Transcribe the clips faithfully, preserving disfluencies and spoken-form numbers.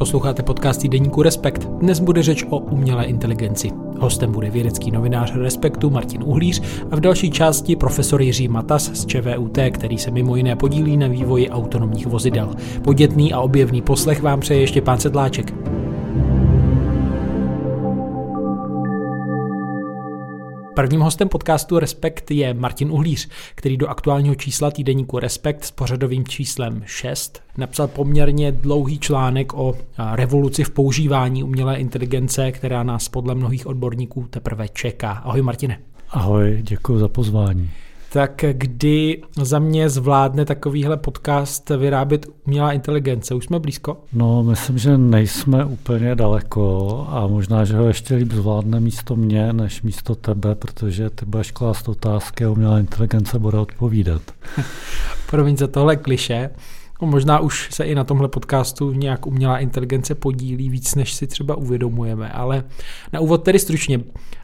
Posloucháte podcasty deníku Respekt. Dnes bude řeč o umělé inteligenci. Hostem bude vědecký novinář Respektu Martin Uhlíř a v další části profesor Jiří Matas z ČVUT, který se mimo jiné podílí na vývoji autonomních vozidel. Podnětný a objevný poslech vám přeje Štěpán Sedláček. Prvním hostem podcastu Respekt je Martin Uhlíř, který do aktuálního čísla týdeníku Respekt s pořadovým číslem šest napsal poměrně dlouhý článek o revoluci v používání umělé inteligence, která nás podle mnohých odborníků teprve čeká. Ahoj Martine. Ahoj, děkuji za pozvání. Tak kdy za mě zvládne takovýhle podcast vyrábět umělá inteligence? Už jsme blízko? No, myslím, že nejsme úplně daleko a možná, že ho ještě líp zvládne místo mě, než místo tebe, protože ty budeš klást otázky a umělá inteligence bude odpovídat. Promiň za tohle klišé. Možná už se i na tomhle podcastu nějak umělá inteligence podílí víc, než si třeba uvědomujeme, ale na úvod tedy stručně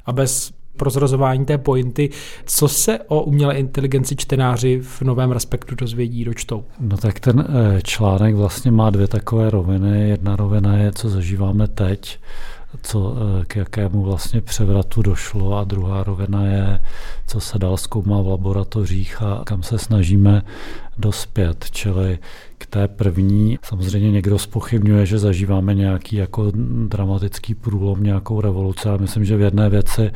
a bez prozrazování té pointy. Co se o umělé inteligenci čtenáři v novém Respektu dozvědí, dočtou? No tak ten článek vlastně má dvě takové roviny. Jedna rovina je, co zažíváme teď, co, k jakému vlastně převratu došlo, a druhá rovina je, co se dál zkoumá v laboratořích a kam se snažíme dospět. Čili k té první samozřejmě někdo zpochybňuje, že zažíváme nějaký jako dramatický průlom, nějakou revoluci. Já myslím, že v jedné věci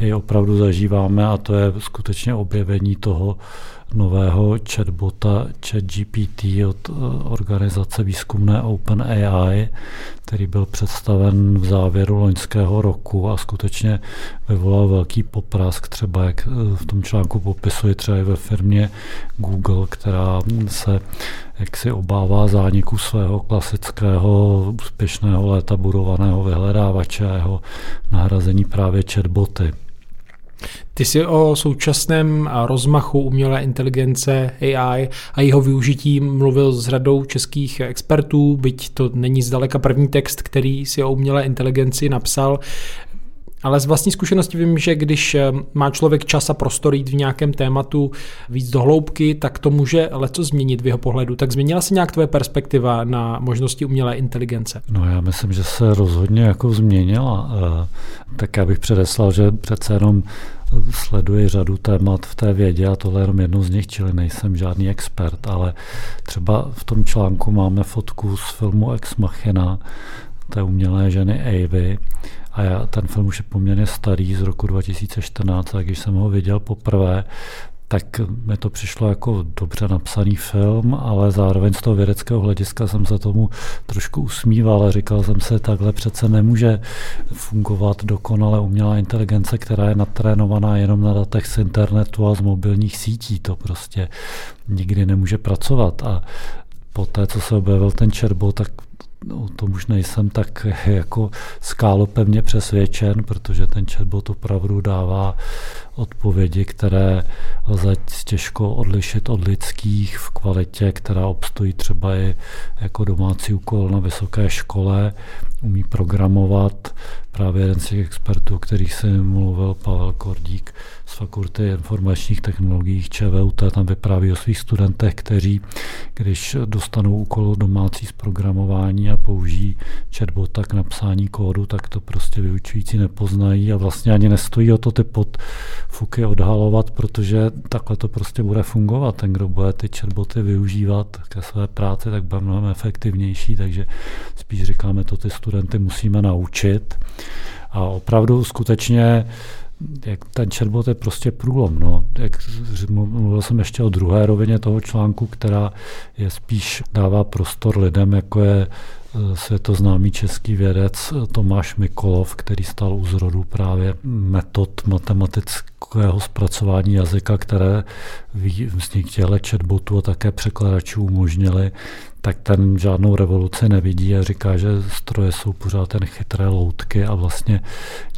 jej opravdu zažíváme, a to je skutečně objevení toho nového chatbota ChatGPT od organizace výzkumné OpenAI, který byl představen v závěru loňského roku a skutečně vyvolal velký poprask, třeba jak v tom článku popisuji, třeba i ve firmě Google, která se jak si obává zániku svého klasického úspěšného léta budovaného vyhledávače a jeho nahrazení právě chatboty. Ty jsi o současném rozmachu umělé inteligence A I a jeho využití mluvil s řadou českých expertů, byť to není zdaleka první text, který si o umělé inteligenci napsal. Ale z vlastní zkušenosti vím, že když má člověk čas a prostor jít v nějakém tématu víc do hloubky, tak to může leco změnit v jeho pohledu. Tak změnila se nějak tvoje perspektiva na možnosti umělé inteligence? No já myslím, že se rozhodně jako změnila. Tak já bych předeslal, že přece jenom sleduji řadu témat v té vědě a tohle je jenom jedno z nich, čili nejsem žádný expert, ale třeba v tom článku máme fotku z filmu Ex Machina, té umělé ženy Avy. A já, ten film už je poměrně starý, z roku dva tisíce čtrnáct, a když jsem ho viděl poprvé, tak mi to přišlo jako dobře napsaný film, ale zároveň z toho vědeckého hlediska jsem se tomu trošku usmíval a říkal jsem si, takhle přece nemůže fungovat dokonale umělá inteligence, která je natrénovaná jenom na datech z internetu a z mobilních sítí. To prostě nikdy nemůže pracovat. A poté, co se objevil ten chatbot, tak o tom už nejsem tak jako skálopevně přesvědčen, protože ten chatbot opravdu dává odpovědi, které lze těžko odlišit od lidských v kvalitě, která obstojí třeba i jako domácí úkol na vysoké škole, umí programovat. Právě jeden z těch expertů, o kterých jsem mluvil, Pavel Kordík z fakulty informačních technologií ČVUT, tam vypráví o svých studentech, kteří, když dostanou úkol domácí z programování a použijí chatbota k napsání kódu, tak to prostě vyučující nepoznají a vlastně ani nestojí o to ty podfuky odhalovat, protože takhle to prostě bude fungovat. Ten, kdo bude ty chatboty využívat ke své práci, tak bude mnohem efektivnější, takže spíš říkáme, to ty studenty musíme naučit. A opravdu skutečně jak ten chatbot je prostě průlom. No. Jak mluvil jsem ještě o druhé rovině toho článku, která je spíš dává prostor lidem, jako je světoznámý český vědec Tomáš Mikolov, který stál u zrodu právě metod matematického zpracování jazyka, které vznik těchto chatbotů a také překladačů umožnili, tak ten žádnou revoluci nevidí a říká, že stroje jsou pořád jen chytré loutky a vlastně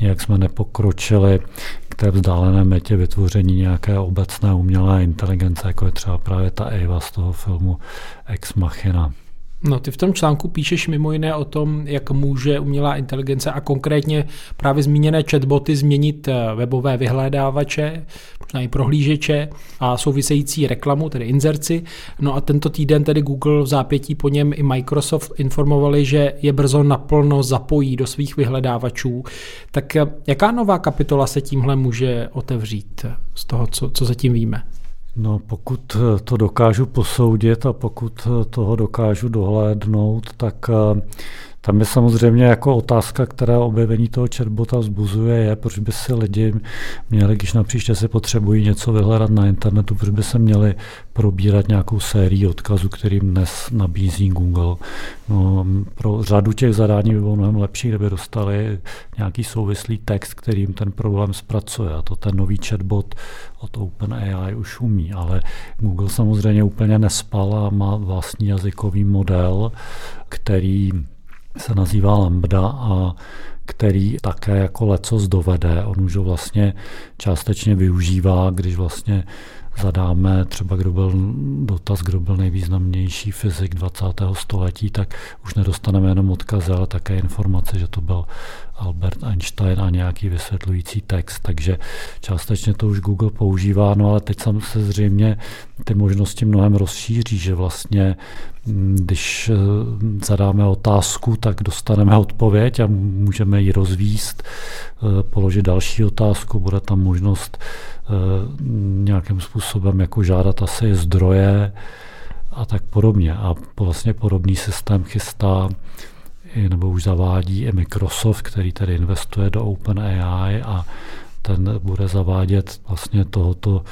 nějak jsme nepokročili k té vzdálené metě vytvoření nějaké obecné umělé inteligence, jako je třeba právě ta Ava z toho filmu Ex Machina. No, ty v tom článku píšeš mimo jiné o tom, jak může umělá inteligence a konkrétně právě zmíněné chatboty změnit webové vyhledávače, možná i prohlížeče a související reklamu, tedy inzerci. No a tento týden tedy Google v zápětí po něm i Microsoft informovali, že je brzo naplno zapojí do svých vyhledávačů. Tak jaká nová kapitola se tímhle může otevřít z toho, co, co zatím víme? No, pokud to dokážu posoudit a pokud toho dokážu dohlédnout, tak tam je samozřejmě jako otázka, která objevení toho chatbota vzbuzuje, je, proč by si lidi měli, když napříště si potřebují něco vyhledat na internetu, proč by se měli probírat nějakou sérii odkazů, kterým dnes nabízí Google. No, pro řadu těch zadání by bylo mnohem lepší, kdyby dostali nějaký souvislý text, kterým ten problém zpracuje. A to ten nový chatbot od OpenAI už umí, ale Google samozřejmě úplně nespal a má vlastní jazykový model, který se nazývá Lambda a který také jako lecos dovede. On už ho vlastně částečně využívá, když vlastně zadáme třeba, kdo byl dotaz, kdo byl nejvýznamnější fyzik dvacátého století, tak už nedostaneme jenom odkazy, ale také informace, že to byl Albert Einstein a nějaký vysvětlující text, takže částečně to už Google používá, no ale teď sam se zřejmě ty možnosti mnohem rozšíří, že vlastně, když zadáme otázku, tak dostaneme odpověď a můžeme ji rozvíst, položit další otázku, bude tam možnost nějakým způsobem jako žádat asi zdroje a tak podobně. A vlastně podobný systém chystá nebo už zavádí i Microsoft, který tedy investuje do OpenAI a ten bude zavádět vlastně tohoto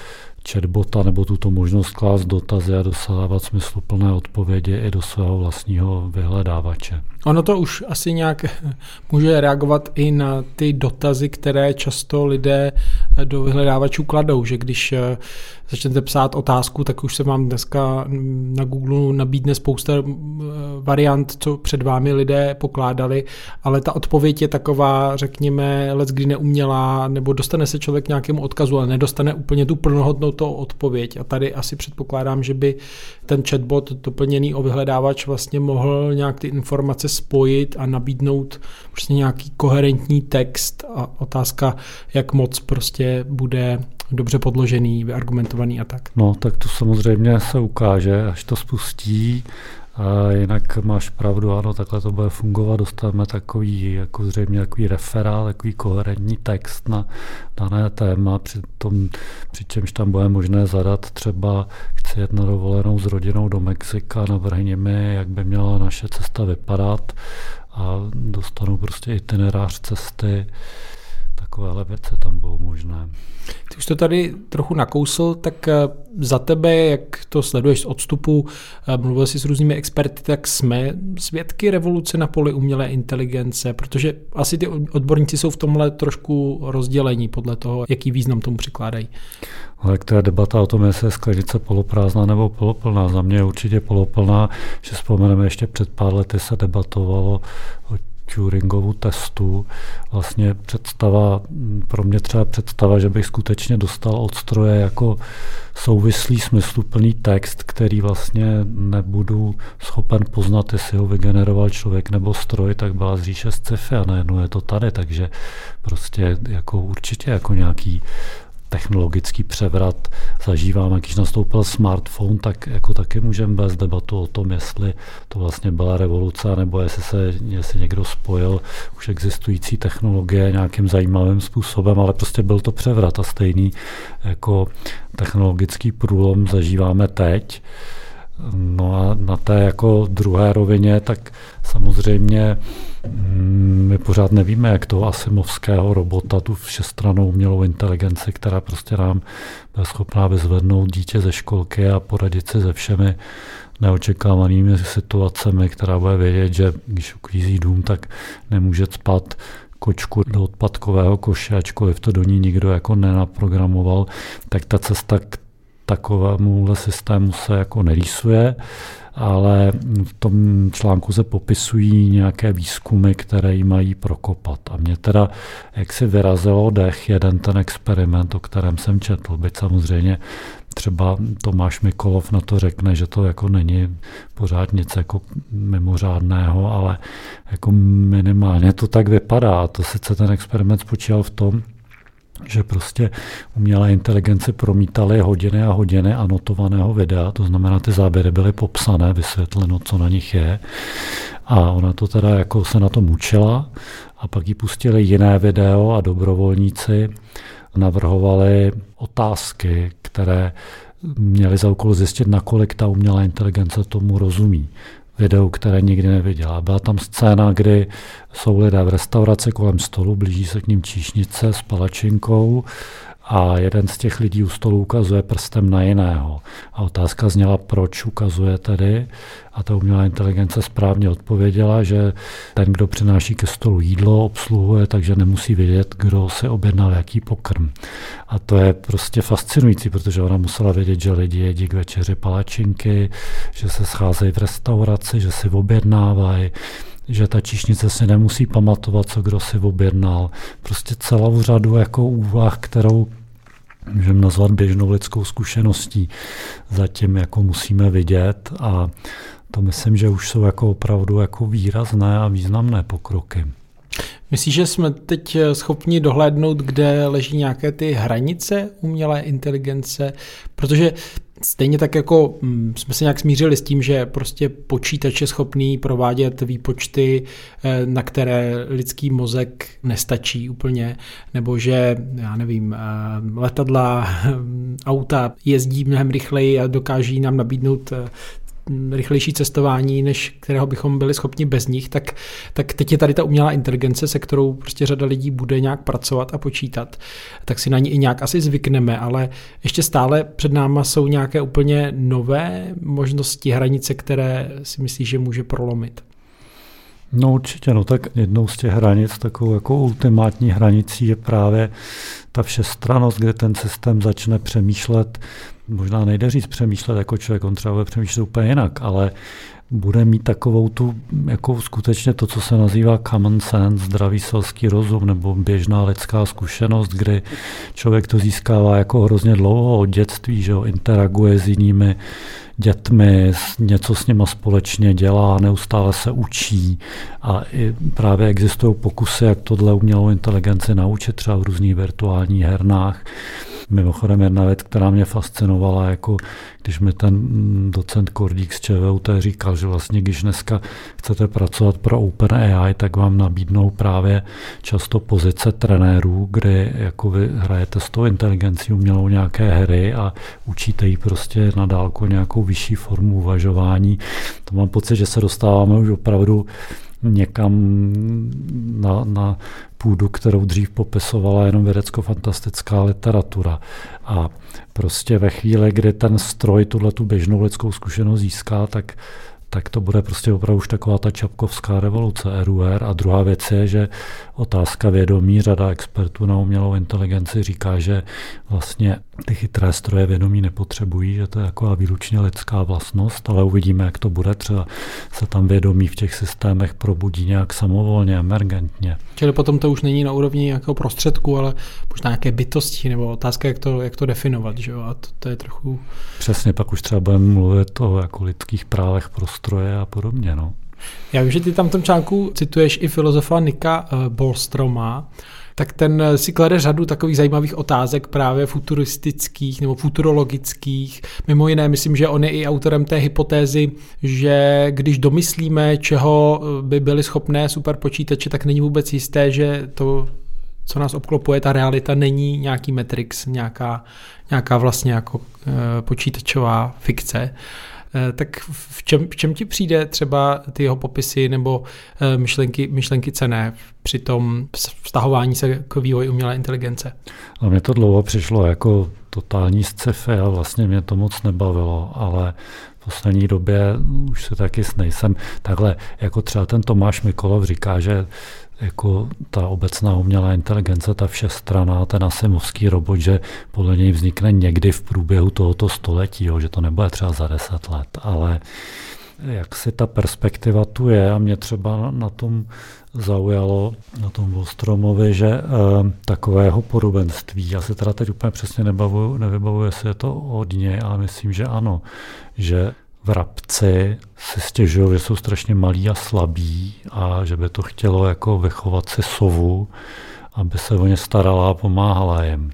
chatbota nebo tuto možnost klást dotazy a dosávat smysluplné odpovědi i do svého vlastního vyhledávače. Ono to už asi nějak může reagovat i na ty dotazy, které často lidé do vyhledávačů kladou, že když začnete psát otázku, tak už se vám dneska na Google nabídne spousta variant, co před vámi lidé pokládali, ale ta odpověď je taková, řekněme, leckdy neumělá, nebo dostane se člověk nějakému odkazu, ale nedostane úplně tu plnohodnotnou odpověď. A tady asi předpokládám, že by ten chatbot doplněný o vyhledávač vlastně mohl nějak ty informace spojit a nabídnout prostě nějaký koherentní text a otázka, jak moc prostě bude dobře podložený, vyargumentovaný a tak. No, tak to samozřejmě se ukáže, až to spustí. A jinak máš pravdu, ano, takhle to bude fungovat, dostaneme takový, jako zřejmě takový referát, takový koherentní text na dané téma, přitom, přičemž tam bude možné zadat třeba chci jet na dovolenou s rodinou do Mexika, navrhni mi, jak by měla naše cesta vypadat a dostanu prostě itinerář cesty. Takovéhle věce tam bylo možné. Ty už to tady trochu nakousl, tak za tebe, jak to sleduješ z odstupu, mluvil jsi s různými experty, tak jsme svědky revoluce na poli umělé inteligence, protože asi ty odborníci jsou v tomhle trošku rozdělení podle toho, jaký význam tomu přikládají. Ale jak to je debata o tom, jestli je sklenice poloprázdná nebo poloplná. Za mě je určitě poloplná, že vzpomeneme, ještě před pár lety se debatovalo o Turingovu testu. Vlastně představa, pro mě třeba představa, že bych skutečně dostal od stroje jako souvislý, smysluplný text, který vlastně nebudu schopen poznat, jestli ho vygeneroval člověk nebo stroj, tak byla z říše sci-fi a najednou je to tady, takže prostě jako určitě jako nějaký technologický převrat zažíváme. Když nastoupil smartphone, tak jako taky můžeme vést debatu o tom, jestli to vlastně byla revoluce, nebo jestli se jestli někdo spojil už existující technologie nějakým zajímavým způsobem, ale prostě byl to převrat a stejný jako technologický průlom zažíváme teď. No a na té jako druhé rovině, tak samozřejmě my pořád nevíme, jak toho asimovského robota, tu všestrannou umělou inteligenci, která prostě nám je schopná vyzvednout dítě ze školky a poradit si se všemi neočekávanými situacemi, která bude vědět, že když uklízí dům, tak nemůže cpat kočku do odpadkového koše, ačkoliv to do ní nikdo jako nenaprogramoval, tak ta cesta takovémuhle systému se jako nerýsuje, ale v tom článku se popisují nějaké výzkumy, které ji mají prokopat. A mě teda, jak si vyrazilo dech jeden ten experiment, o kterém jsem četl, byť samozřejmě třeba Tomáš Mikolov na to řekne, že to jako není pořád nic jako mimořádného, ale jako minimálně to tak vypadá. To sice ten experiment spočíval v tom, že prostě umělé inteligence promítaly hodiny a hodiny anotovaného videa, to znamená, ty záběry byly popsané, vysvětleno, co na nich je. A ona to teda jako se na to mučila a pak jí pustili jiné video a dobrovolníci navrhovali otázky, které měly za úkol zjistit, nakolik ta umělá inteligence tomu rozumí. Video, které nikdy neviděla. Byla tam scéna, kdy jsou lidé v restauraci kolem stolu, blíží se k ním číšnice s palačinkou a jeden z těch lidí u stolu ukazuje prstem na jiného. A otázka zněla, proč ukazuje tedy. A ta umělá inteligence správně odpověděla, že ten, kdo přináší ke stolu jídlo, obsluhuje, takže nemusí vědět, kdo si objednal jaký pokrm. A to je prostě fascinující, protože ona musela vědět, že lidi jedí k večeři palačinky, že se scházejí v restauraci, že si objednávají, že ta číšnice si nemusí pamatovat, co kdo si objednal. Prostě celou řadu jako úvah, kterou můžeme nazvat běžnou lidskou zkušeností. Zatím jako musíme vidět a to myslím, že už jsou jako opravdu jako výrazné a významné pokroky. Myslíš, že jsme teď schopni dohlédnout, kde leží nějaké ty hranice umělé inteligence? Protože stejně tak jako jsme se nějak smířili s tím, že prostě počítač je schopný provádět výpočty, na které lidský mozek nestačí úplně, nebo že, já nevím, letadla, auta jezdí mnohem rychleji a dokáží nám nabídnout rychlejší cestování, než kterého bychom byli schopni bez nich, tak, tak teď je tady ta umělá inteligence, se kterou prostě řada lidí bude nějak pracovat a počítat. Tak si na ní i nějak asi zvykneme, ale ještě stále před náma jsou nějaké úplně nové možnosti, hranice, které si myslíš, že může prolomit. No určitě, no tak jednou z těch hranic, takovou jako ultimátní hranicí je právě ta všestrannost, kde ten systém začne přemýšlet, možná nejde říct přemýšlet jako člověk, on třeba bude přemýšlet úplně jinak, ale bude mít takovou tu, jako skutečně to, co se nazývá common sense, zdravý selský rozum nebo běžná lidská zkušenost, kdy člověk to získává jako hrozně dlouho od dětství, že jo, interaguje s jinými dětmi, něco s nima společně dělá, neustále se učí a i právě existují pokusy, jak tohle umělou inteligenci naučit třeba v různých virtuálních hernách. Mimochodem jedna věc, která mě fascinovala, jako když mi ten docent Kordík z ČVUT říkal, že vlastně když dneska chcete pracovat pro OpenAI, tak vám nabídnou právě často pozice trenérů, kdy jako vy hrajete s tou inteligencí umělou nějaké hry a učíte jí prostě na dálku nějakou vyšší formu uvažování. To mám pocit, že se dostáváme už opravdu někam na, na půdu, kterou dřív popisovala jenom vědecko-fantastická literatura. A prostě ve chvíli, kdy ten stroj tuhle tu běžnou lidskou zkušenost získá, tak, tak to bude prostě opravdu už taková ta čapkovská revoluce R U R. A druhá věc je, že otázka vědomí, řada expertů na umělou inteligenci říká, že vlastně ty chytré stroje vědomí nepotřebují, že to je jako výlučně lidská vlastnost, ale uvidíme, jak to bude. Třeba se tam vědomí v těch systémech probudí nějak samovolně, emergentně. Čili potom to už není na úrovni nějakého prostředku, ale možná nějaké bytosti nebo otázka, jak to, jak to definovat. Že jo? A to, to je trochu... Přesně, pak už třeba budeme mluvit o jako lidských právech pro stroje a podobně. No. Já vím, že ty tam v tom článku cituješ i filozofa Nicka Bostroma, tak ten si klade řadu takových zajímavých otázek právě futuristických nebo futurologických. Mimo jiné, myslím, že on je i autorem té hypotézy, že když domyslíme, čeho by byly schopné superpočítače, tak není vůbec jisté, že to, co nás obklopuje, ta realita není nějaký matrix, nějaká, nějaká vlastně jako počítačová fikce. Tak v čem, v čem ti přijde třeba ty jeho popisy nebo myšlenky, myšlenky cenné při tom vztahování se k vývoji umělé inteligence? A mně to dlouho přišlo jako totální sci-fi a vlastně mě to moc nebavilo, ale v poslední době už se taky nejsem. Takhle, jako třeba ten Tomáš Mikolov říká, že jako ta obecná umělá inteligence, ta všestranná, ten asimovský robot, že podle něj vznikne někdy v průběhu tohoto století, jo, že to nebude třeba za deset let, ale jak si ta perspektiva tu je. A mě třeba na tom zaujalo, na tom Bostromovi, že e, takového podobenství, já se teda teď úplně přesně nebavuju, nevybavuju, jestli je to od něj, ale myslím, že ano, že vrabci si stěžují, že jsou strašně malí a slabí a že by to chtělo jako vychovat si sovu, aby se o ně starala a pomáhala jim.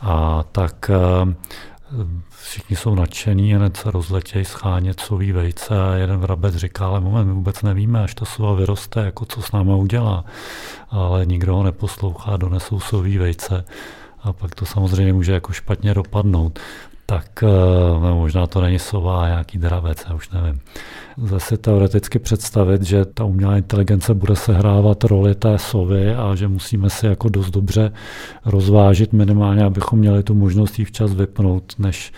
A tak e, všichni jsou nadšení, hned se rozletějí schánět sový vejce a jeden vrabec říká, ale moment, my vůbec nevíme, až ta sova vyroste, jako co s náma udělá. Ale nikdo ho neposlouchá, donesou sový vejce a pak to samozřejmě může jako špatně dopadnout. Tak no, možná to není sova a nějaký dravec, já už nevím. Zase teoreticky představit, že ta umělá inteligence bude sehrávat roli té sovy a že musíme si jako dost dobře rozvážit minimálně, abychom měli tu možnost jí včas vypnout, než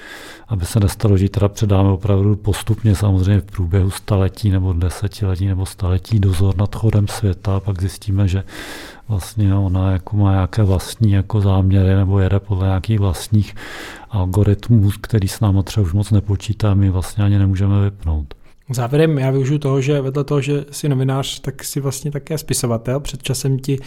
aby se nestalo, že teda předáme opravdu postupně samozřejmě v průběhu staletí nebo desetiletí nebo staletí dozor nad chodem světa a pak zjistíme, že vlastně ona jako má nějaké vlastní jako záměry nebo jede podle nějakých vlastních algoritmů, který s náma třeba už moc nepočítá, my vlastně ani nemůžeme vypnout. Závěrem já využiju toho, že vedle toho, že jsi novinář, tak jsi vlastně také spisovatel. Před časem ti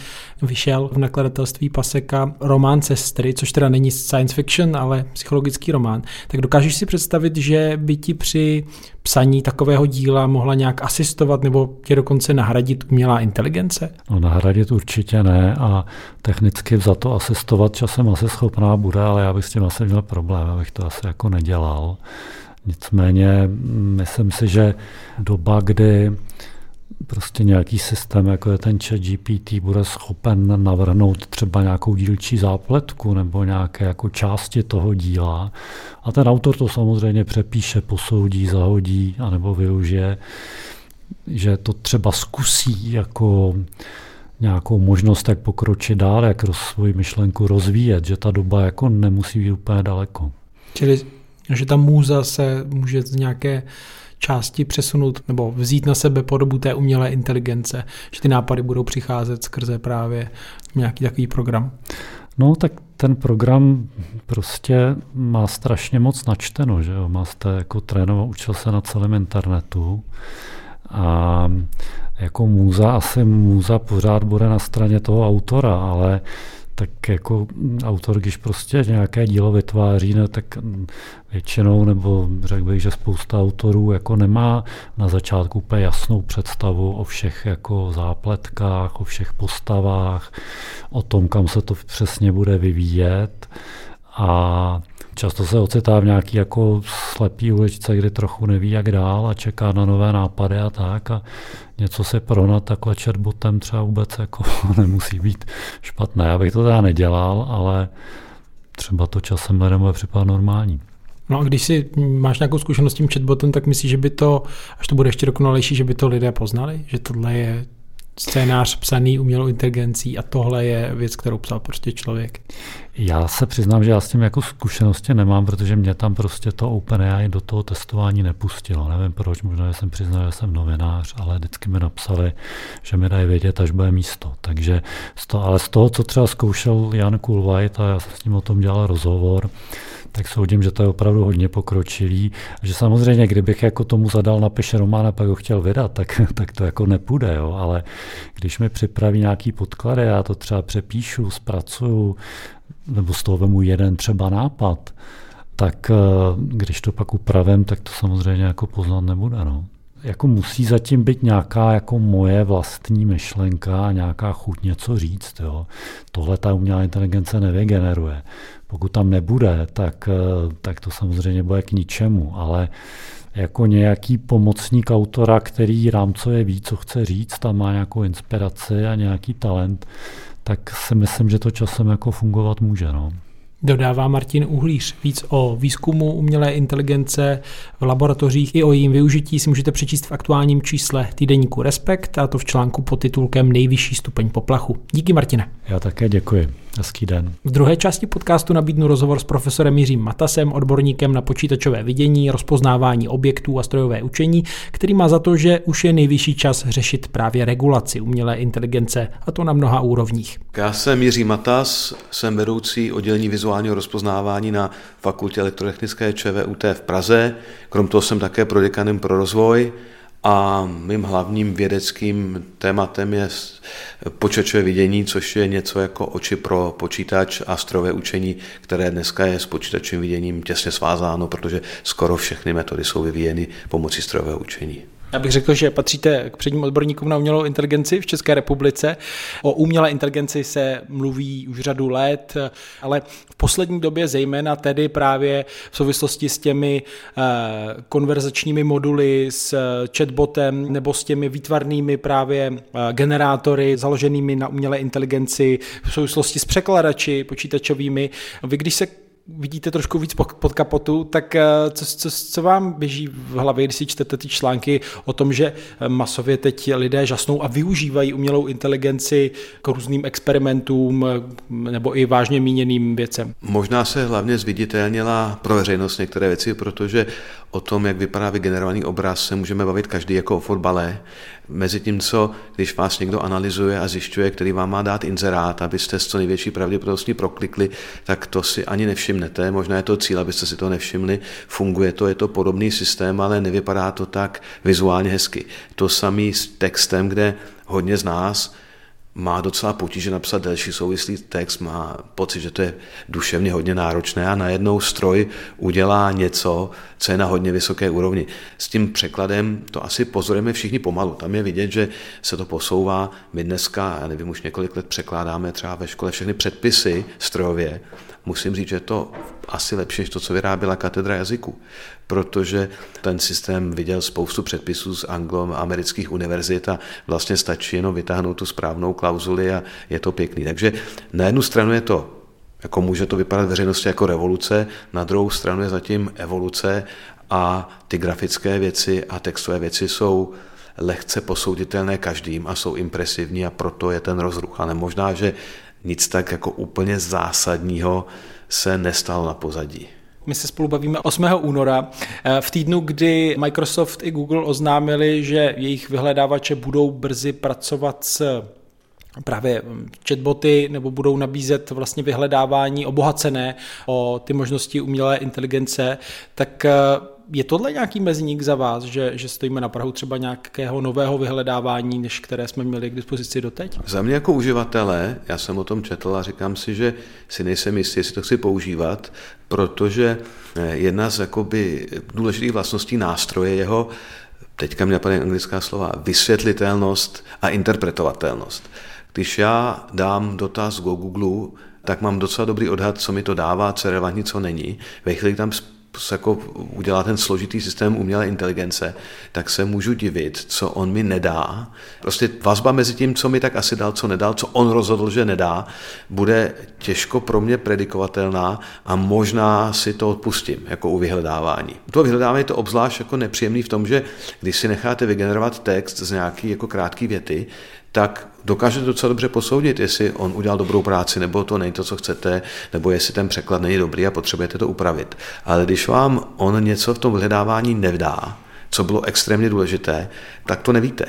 vyšel v nakladatelství Paseka román Sestry, což teda není science fiction, ale psychologický román. Tak dokážeš si představit, že by ti při psaní takového díla mohla nějak asistovat nebo tě dokonce nahradit umělá inteligence? No, nahradit určitě ne a technicky za to asistovat časem asi schopná bude, ale já bych s tím asi měl problém, abych to asi jako nedělal. Nicméně myslím si, že doba, kdy prostě nějaký systém, jako je ten ChatGPT, bude schopen navrhnout třeba nějakou dílčí zápletku nebo nějaké jako části toho díla. A ten autor to samozřejmě přepíše, posoudí, zahodí anebo využije, že to třeba zkusí jako nějakou možnost, jak pokročit dál, jak svoji myšlenku rozvíjet, že ta doba jako nemusí být úplně daleko. Čili že ta můza se může z nějaké části přesunout nebo vzít na sebe podobu té umělé inteligence, že ty nápady budou přicházet skrze právě nějaký takový program. No tak ten program prostě má strašně moc načteno, že jo, má jste jako trénovat, učil se na celém internetu a jako můza, asi můza pořád bude na straně toho autora, ale tak jako autor, když prostě nějaké dílo vytváří, ne, tak většinou, nebo řekl bych, že spousta autorů jako nemá na začátku úplně jasnou představu o všech jako zápletkách, o všech postavách, o tom, kam se to přesně bude vyvíjet. A často se ocitá v nějaký jako slepý uličce, kdy trochu neví, jak dál a čeká na nové nápady a tak. A něco se pronat takhle chatbotem třeba vůbec jako nemusí být špatné. Já bych to teda nedělal, ale třeba to časem lidem bude připadat normální. No a když si máš nějakou zkušenost s tím chatbotem, tak myslíš, že by to, až to bude ještě dokonalejší, že by to lidé poznali? Že tohle je scénář psaný umělou inteligencí a tohle je věc, kterou psal prostě člověk. Já se přiznám, že já s tím jako zkušenosti nemám, protože mě tam prostě to OpenAI do toho testování nepustilo. Nevím proč, možná jsem přiznal, že jsem novinář, ale vždycky mi napsali, že mi dají vědět, až bude místo. Takže z toho, ale z toho, co třeba zkoušel Jan Kulweit a já jsem s ním o tom dělal rozhovor, tak soudím, že to je opravdu hodně pokročilý. A že samozřejmě, kdybych jako tomu zadal napiše román a pak ho chtěl vydat, tak, tak to jako nepůjde, jo. Ale když mi připraví nějaký podklady, já to třeba přepíšu, zpracuju, nebo z toho vemu jeden třeba nápad, tak když to pak upravím, tak to samozřejmě jako poznat nebude, no. Jako musí zatím být nějaká jako moje vlastní myšlenka, nějaká chuť něco říct, jo. Tohle ta umělá inteligence nevygeneruje. Pokud tam nebude, tak, tak to samozřejmě bude k ničemu, ale jako nějaký pomocník autora, který rámcově ví, co chce říct a má nějakou inspiraci a nějaký talent, tak si myslím, že to časem jako fungovat může, no. Dodává Martin Uhlíř. Víc o výzkumu umělé inteligence v laboratořích i o jejím využití si můžete přečíst v aktuálním čísle týdeníku Respekt, a to v článku pod titulkem Nejvyšší stupeň poplachu. Díky, Martine. Já také děkuji. Hezký den. V druhé části podcastu nabídnu rozhovor s profesorem Jiřím Matasem, odborníkem na počítačové vidění, rozpoznávání objektů a strojové učení, který má za to, že už je nejvyšší čas řešit právě regulaci umělé inteligence, a to na mnoha úrovních. Já jsem Jiří Matas, jsem vedoucí oddělení vizuálního rozpoznávání na Fakultě elektrotechnické ČVUT v Praze. Krom toho jsem také prodekanem pro rozvoj a mým hlavním vědeckým tématem je počítačové vidění, což je něco jako oči pro počítač a strojové učení, které dneska je s počítačovým viděním těsně svázáno, protože skoro všechny metody jsou vyvíjeny pomocí strojového učení. Já bych řekl, že patříte k předním odborníkům na umělou inteligenci v České republice. O umělé inteligenci se mluví už řadu let, ale v poslední době zejména tedy právě v souvislosti s těmi konverzačními moduly, s chatbotem nebo s těmi výtvarnými právě generátory založenými na umělé inteligenci, v souvislosti s překladači počítačovými. Vy, když se vidíte trošku víc pod kapotu, tak co, co, co vám běží v hlavě, když si čtete ty články o tom, že masově teď lidé žasnou a využívají umělou inteligenci k různým experimentům nebo i vážně míněným věcem? Možná se hlavně zviditelnila pro veřejnost některé věci, protože o tom, jak vypadá vygenerovaný obraz, se můžeme bavit každý jako o fotbale. Mezi tím, co když vás někdo analyzuje a zjišťuje, který vám má dát inzerát, abyste s co největší pravděpodobností proklikli, tak to si ani nevšimnete. Možná je to cíl, abyste si to nevšimli. Funguje to, je to podobný systém, ale nevypadá to tak vizuálně hezky. To samé s textem, kde hodně z nás má docela potíže napsat delší souvislý text, má pocit, že to je duševně hodně náročné a najednou stroj udělá něco, co je na hodně vysoké úrovni. S tím překladem to asi pozorujeme všichni pomalu. Tam je vidět, že se to posouvá. My dneska, já nevím, už několik let překládáme třeba ve škole všechny předpisy strojově. Musím říct, že je to asi lepší, než to, co vyráběla katedra jazyku, protože ten systém viděl spoustu předpisů z anglo-amerických univerzit a vlastně stačí jenom vytáhnout tu správnou klauzuli a je to pěkný. Takže na jednu stranu je to, jako může to vypadat veřejnosti jako revoluce, na druhou stranu je zatím evoluce a ty grafické věci a textové věci jsou lehce posouditelné každým a jsou impresivní a proto je ten rozruch. Ale možná, že nic tak jako úplně zásadního se nestalo na pozadí. My se spolu bavíme osmého února, v týdnu, kdy Microsoft i Google oznámili, že jejich vyhledávače budou brzy pracovat s právě chatboty nebo budou nabízet vlastně vyhledávání obohacené o ty možnosti umělé inteligence, tak je tohle nějaký mezník za vás, že, že stojíme na prahu třeba nějakého nového vyhledávání, než které jsme měli k dispozici doteď? Za mě jako uživatele, já jsem o tom četl a říkám si, že si nejsem jistý, jestli to chci používat, protože jedna z jakoby důležitých vlastností nástroje jeho, teďka mi napadá anglická slova, vysvětlitelnost a interpretovatelnost. Když já dám dotaz do Googleu, tak mám docela dobrý odhad, co mi to dává, co je relevantní, co není. Ve chvíli tam se jako udělá ten složitý systém umělé inteligence, tak se můžu divit, co on mi nedá. Prostě vazba mezi tím, co mi tak asi dal, co nedal, co on rozhodl, že nedá, bude těžko pro mě predikovatelná a možná si to odpustím, jako u vyhledávání. To vyhledávání je to obzvlášť jako nepříjemný v tom, že když si necháte vygenerovat text z nějaký jako krátké věty, tak dokážete docela dobře posoudit, jestli on udělal dobrou práci, nebo to není to, co chcete, nebo jestli ten překlad není dobrý a potřebujete to upravit. Ale když vám on něco v tom vyhledávání nevdá, co bylo extrémně důležité, tak to nevíte.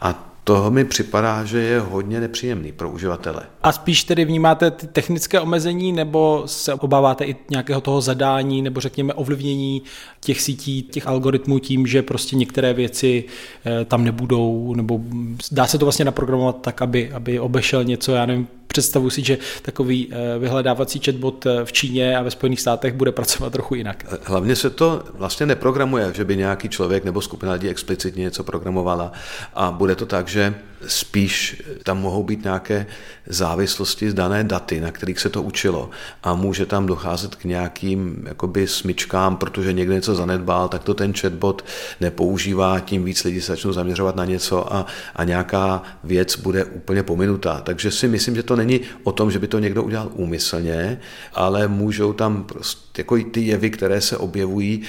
A toho mi připadá, že je hodně nepříjemný pro uživatele. A spíš tedy vnímáte ty technické omezení, nebo se obáváte i nějakého toho zadání, nebo řekněme ovlivnění těch sítí, těch algoritmů tím, že prostě některé věci tam nebudou, nebo dá se to vlastně naprogramovat tak, aby, aby obešel něco, já nevím, představu si, že takový vyhledávací chatbot v Číně a ve Spojených státech bude pracovat trochu jinak. Hlavně se to vlastně neprogramuje, že by nějaký člověk nebo skupina lidí explicitně něco programovala a bude to tak, že spíš tam mohou být nějaké závislosti z dané daty, na kterých se to učilo a může tam docházet k nějakým jakoby smyčkám, protože někdo něco zanedbal, tak to ten chatbot nepoužívá, tím víc lidí se začnou zaměřovat na něco a, a nějaká věc bude úplně pominutá. Takže si myslím, že to není o tom, že by to někdo udělal úmyslně, ale můžou tam prostě jako i ty jevy, které se objevují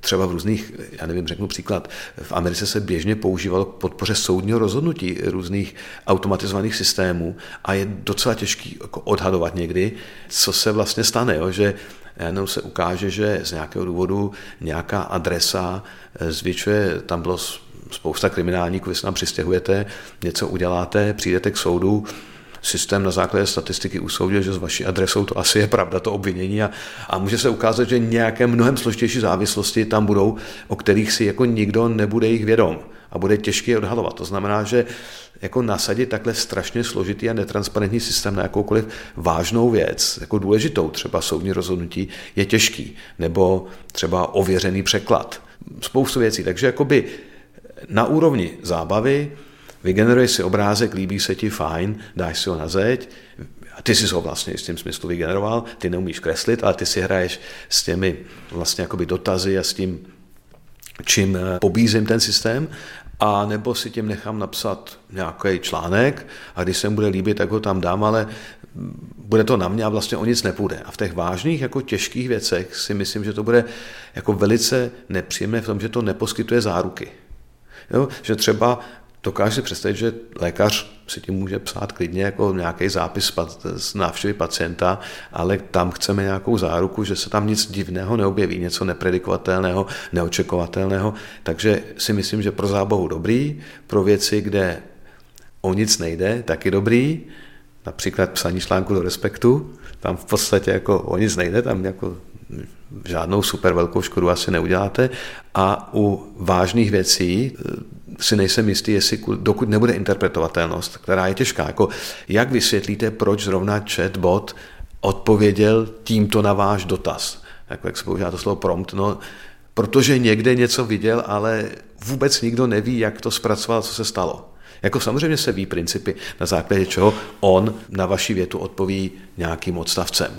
třeba v různých, já nevím, řeknu příklad, v Americe se běžně používalo k podpoře soudního rozhodnutí různých automatizovaných systémů a je docela těžký jako odhadovat někdy, co se vlastně stane, jo? Že jenom se ukáže, že z nějakého důvodu nějaká adresa zvětšuje, tam bylo spousta kriminálníků, vy se nám přistěhujete, něco uděláte, přijdete k soudu, systém na základě statistiky usoudil, že s vaší adresou to asi je pravda, to obvinění a, a může se ukázat, že nějaké mnohem složitější závislosti tam budou, o kterých si jako nikdo nebude jich vědom. A a bude těžké odhalovat. To znamená, že jako nasadit takhle strašně složitý a netransparentní systém na jakoukoliv vážnou věc, jako důležitou třeba soudní rozhodnutí, je těžký. Nebo třeba ověřený překlad. Spoustu věcí. Takže jakoby na úrovni zábavy vygeneruješ si obrázek, líbí se ti, fajn, dáš si ho na zeď, a ty si ho vlastně v tím smyslu vygeneroval, ty neumíš kreslit, ale ty si hraješ s těmi vlastně jakoby dotazy a s tím, čím pobízím ten systém, a nebo si tím nechám napsat nějaký článek a když se mu bude líbit, tak ho tam dám, ale bude to na mě a vlastně o nic nepůjde. A v těch vážných, jako těžkých věcech si myslím, že to bude jako velice nepříjemné v tom, že to neposkytuje záruky. Jo? Že třeba dokážu si představit, že lékař si tím může psát klidně jako nějaký zápis z návštěvy pacienta, ale tam chceme nějakou záruku, že se tam nic divného neobjeví, něco nepredikovatelného, neočekovatelného. Takže si myslím, že pro zábavu dobrý, pro věci, kde o nic nejde, taky dobrý, například psaní článku do Respektu, tam v podstatě jako o nic nejde, tam jako žádnou super velkou škodu asi neuděláte, a u vážných věcí si nejsem jistý, jestli, dokud nebude interpretovatelnost, která je těžká. Jako, jak vysvětlíte, proč zrovna chatbot odpověděl tímto na váš dotaz? Jako, jak se používá to slovo prompt? No, protože někde něco viděl, ale vůbec nikdo neví, jak to zpracoval, co se stalo. Jako samozřejmě se ví principy, na základě čeho on na vaši větu odpoví nějakým odstavcem.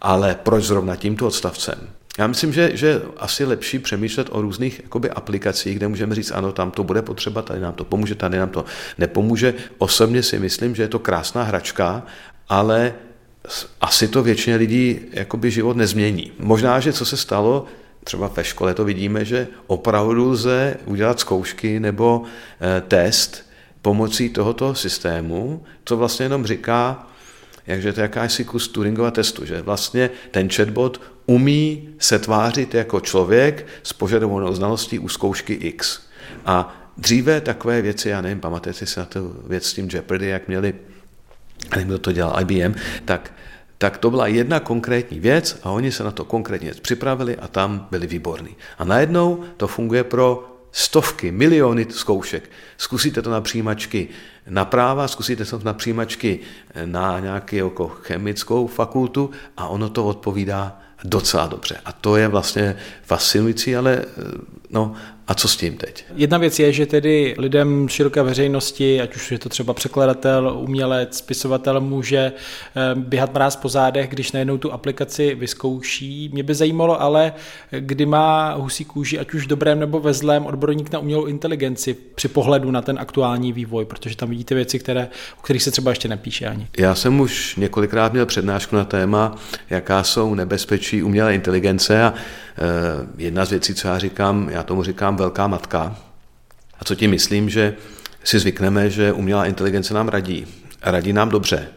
Ale proč zrovna tímto odstavcem? Já myslím, že, že asi lepší přemýšlet o různých jakoby aplikacích, kde můžeme říct, ano, tam to bude potřeba, tady nám to pomůže, tady nám to nepomůže. Osobně si myslím, že je to krásná hračka, ale asi to většině lidí jakoby život nezmění. Možná, že co se stalo, třeba ve škole to vidíme, že opravdu lze udělat zkoušky nebo test pomocí tohoto systému, co vlastně jenom říká, takže to je jakási kus Turingova testu, že vlastně ten chatbot umí se tvářit jako člověk s požadovanou znalostí u zkoušky X. A dříve takové věci, já nevím, pamatujete si na tu věc s tím Jeopardy, jak měli, nevím, kdo to dělal, I B M, tak, tak to byla jedna konkrétní věc a oni se na to konkrétně připravili a tam byli výborní. A najednou to funguje pro stovky, miliony zkoušek. Zkusíte to na přijímačky na práva, zkusíte to na přijímačky na nějakou chemickou fakultu a ono to odpovídá docela dobře. A to je vlastně fascinující, ale no a co s tím teď? Jedna věc je, že tedy lidem široké veřejnosti, ať už je to třeba překladatel, umělec, spisovatel, může běhat mráz po zádech, když najednou tu aplikaci vyzkouší. Mě by zajímalo ale, kdy má husí kůži, ať už v dobrém nebo ve zlém, odborník na umělou inteligenci při pohledu na ten aktuální vývoj, protože tam vidíte věci, které, o kterých se třeba ještě nepíše ani. Já jsem už několikrát měl přednášku na téma, jaká jsou nebezpečí umělé inteligence, a jedna z věcí, co já říkám, já tomu říkám velká matka. A co tím myslím, že si zvykneme, že umělá inteligence nám radí. A radí nám dobře.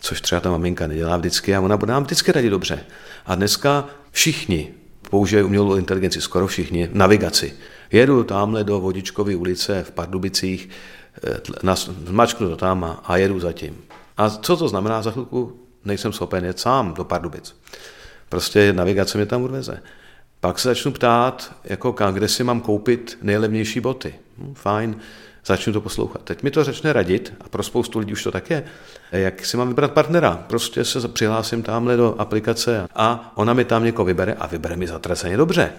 Což třeba ta maminka nedělá vždycky a ona bude nám vždycky radit dobře. A dneska všichni používají umělou inteligenci, skoro všichni, navigaci. Jedu tamhle do Vodičkovy ulice v Pardubicích, zmačknu to tam a jedu zatím. A co to znamená? Za chvilku nejsem schopen jet sám do Pardubic. Prostě navigace mě tam odveze. Pak se začnu ptát, jako kde si mám koupit nejlevnější boty. Hm, fajn, začnu to poslouchat. Teď mi to začne radit, a pro spoustu lidí už to tak je, jak si mám vybrat partnera. Prostě se přihlásím tamhle do aplikace a ona mi tam někoho vybere a vybere mi zatraceně dobře.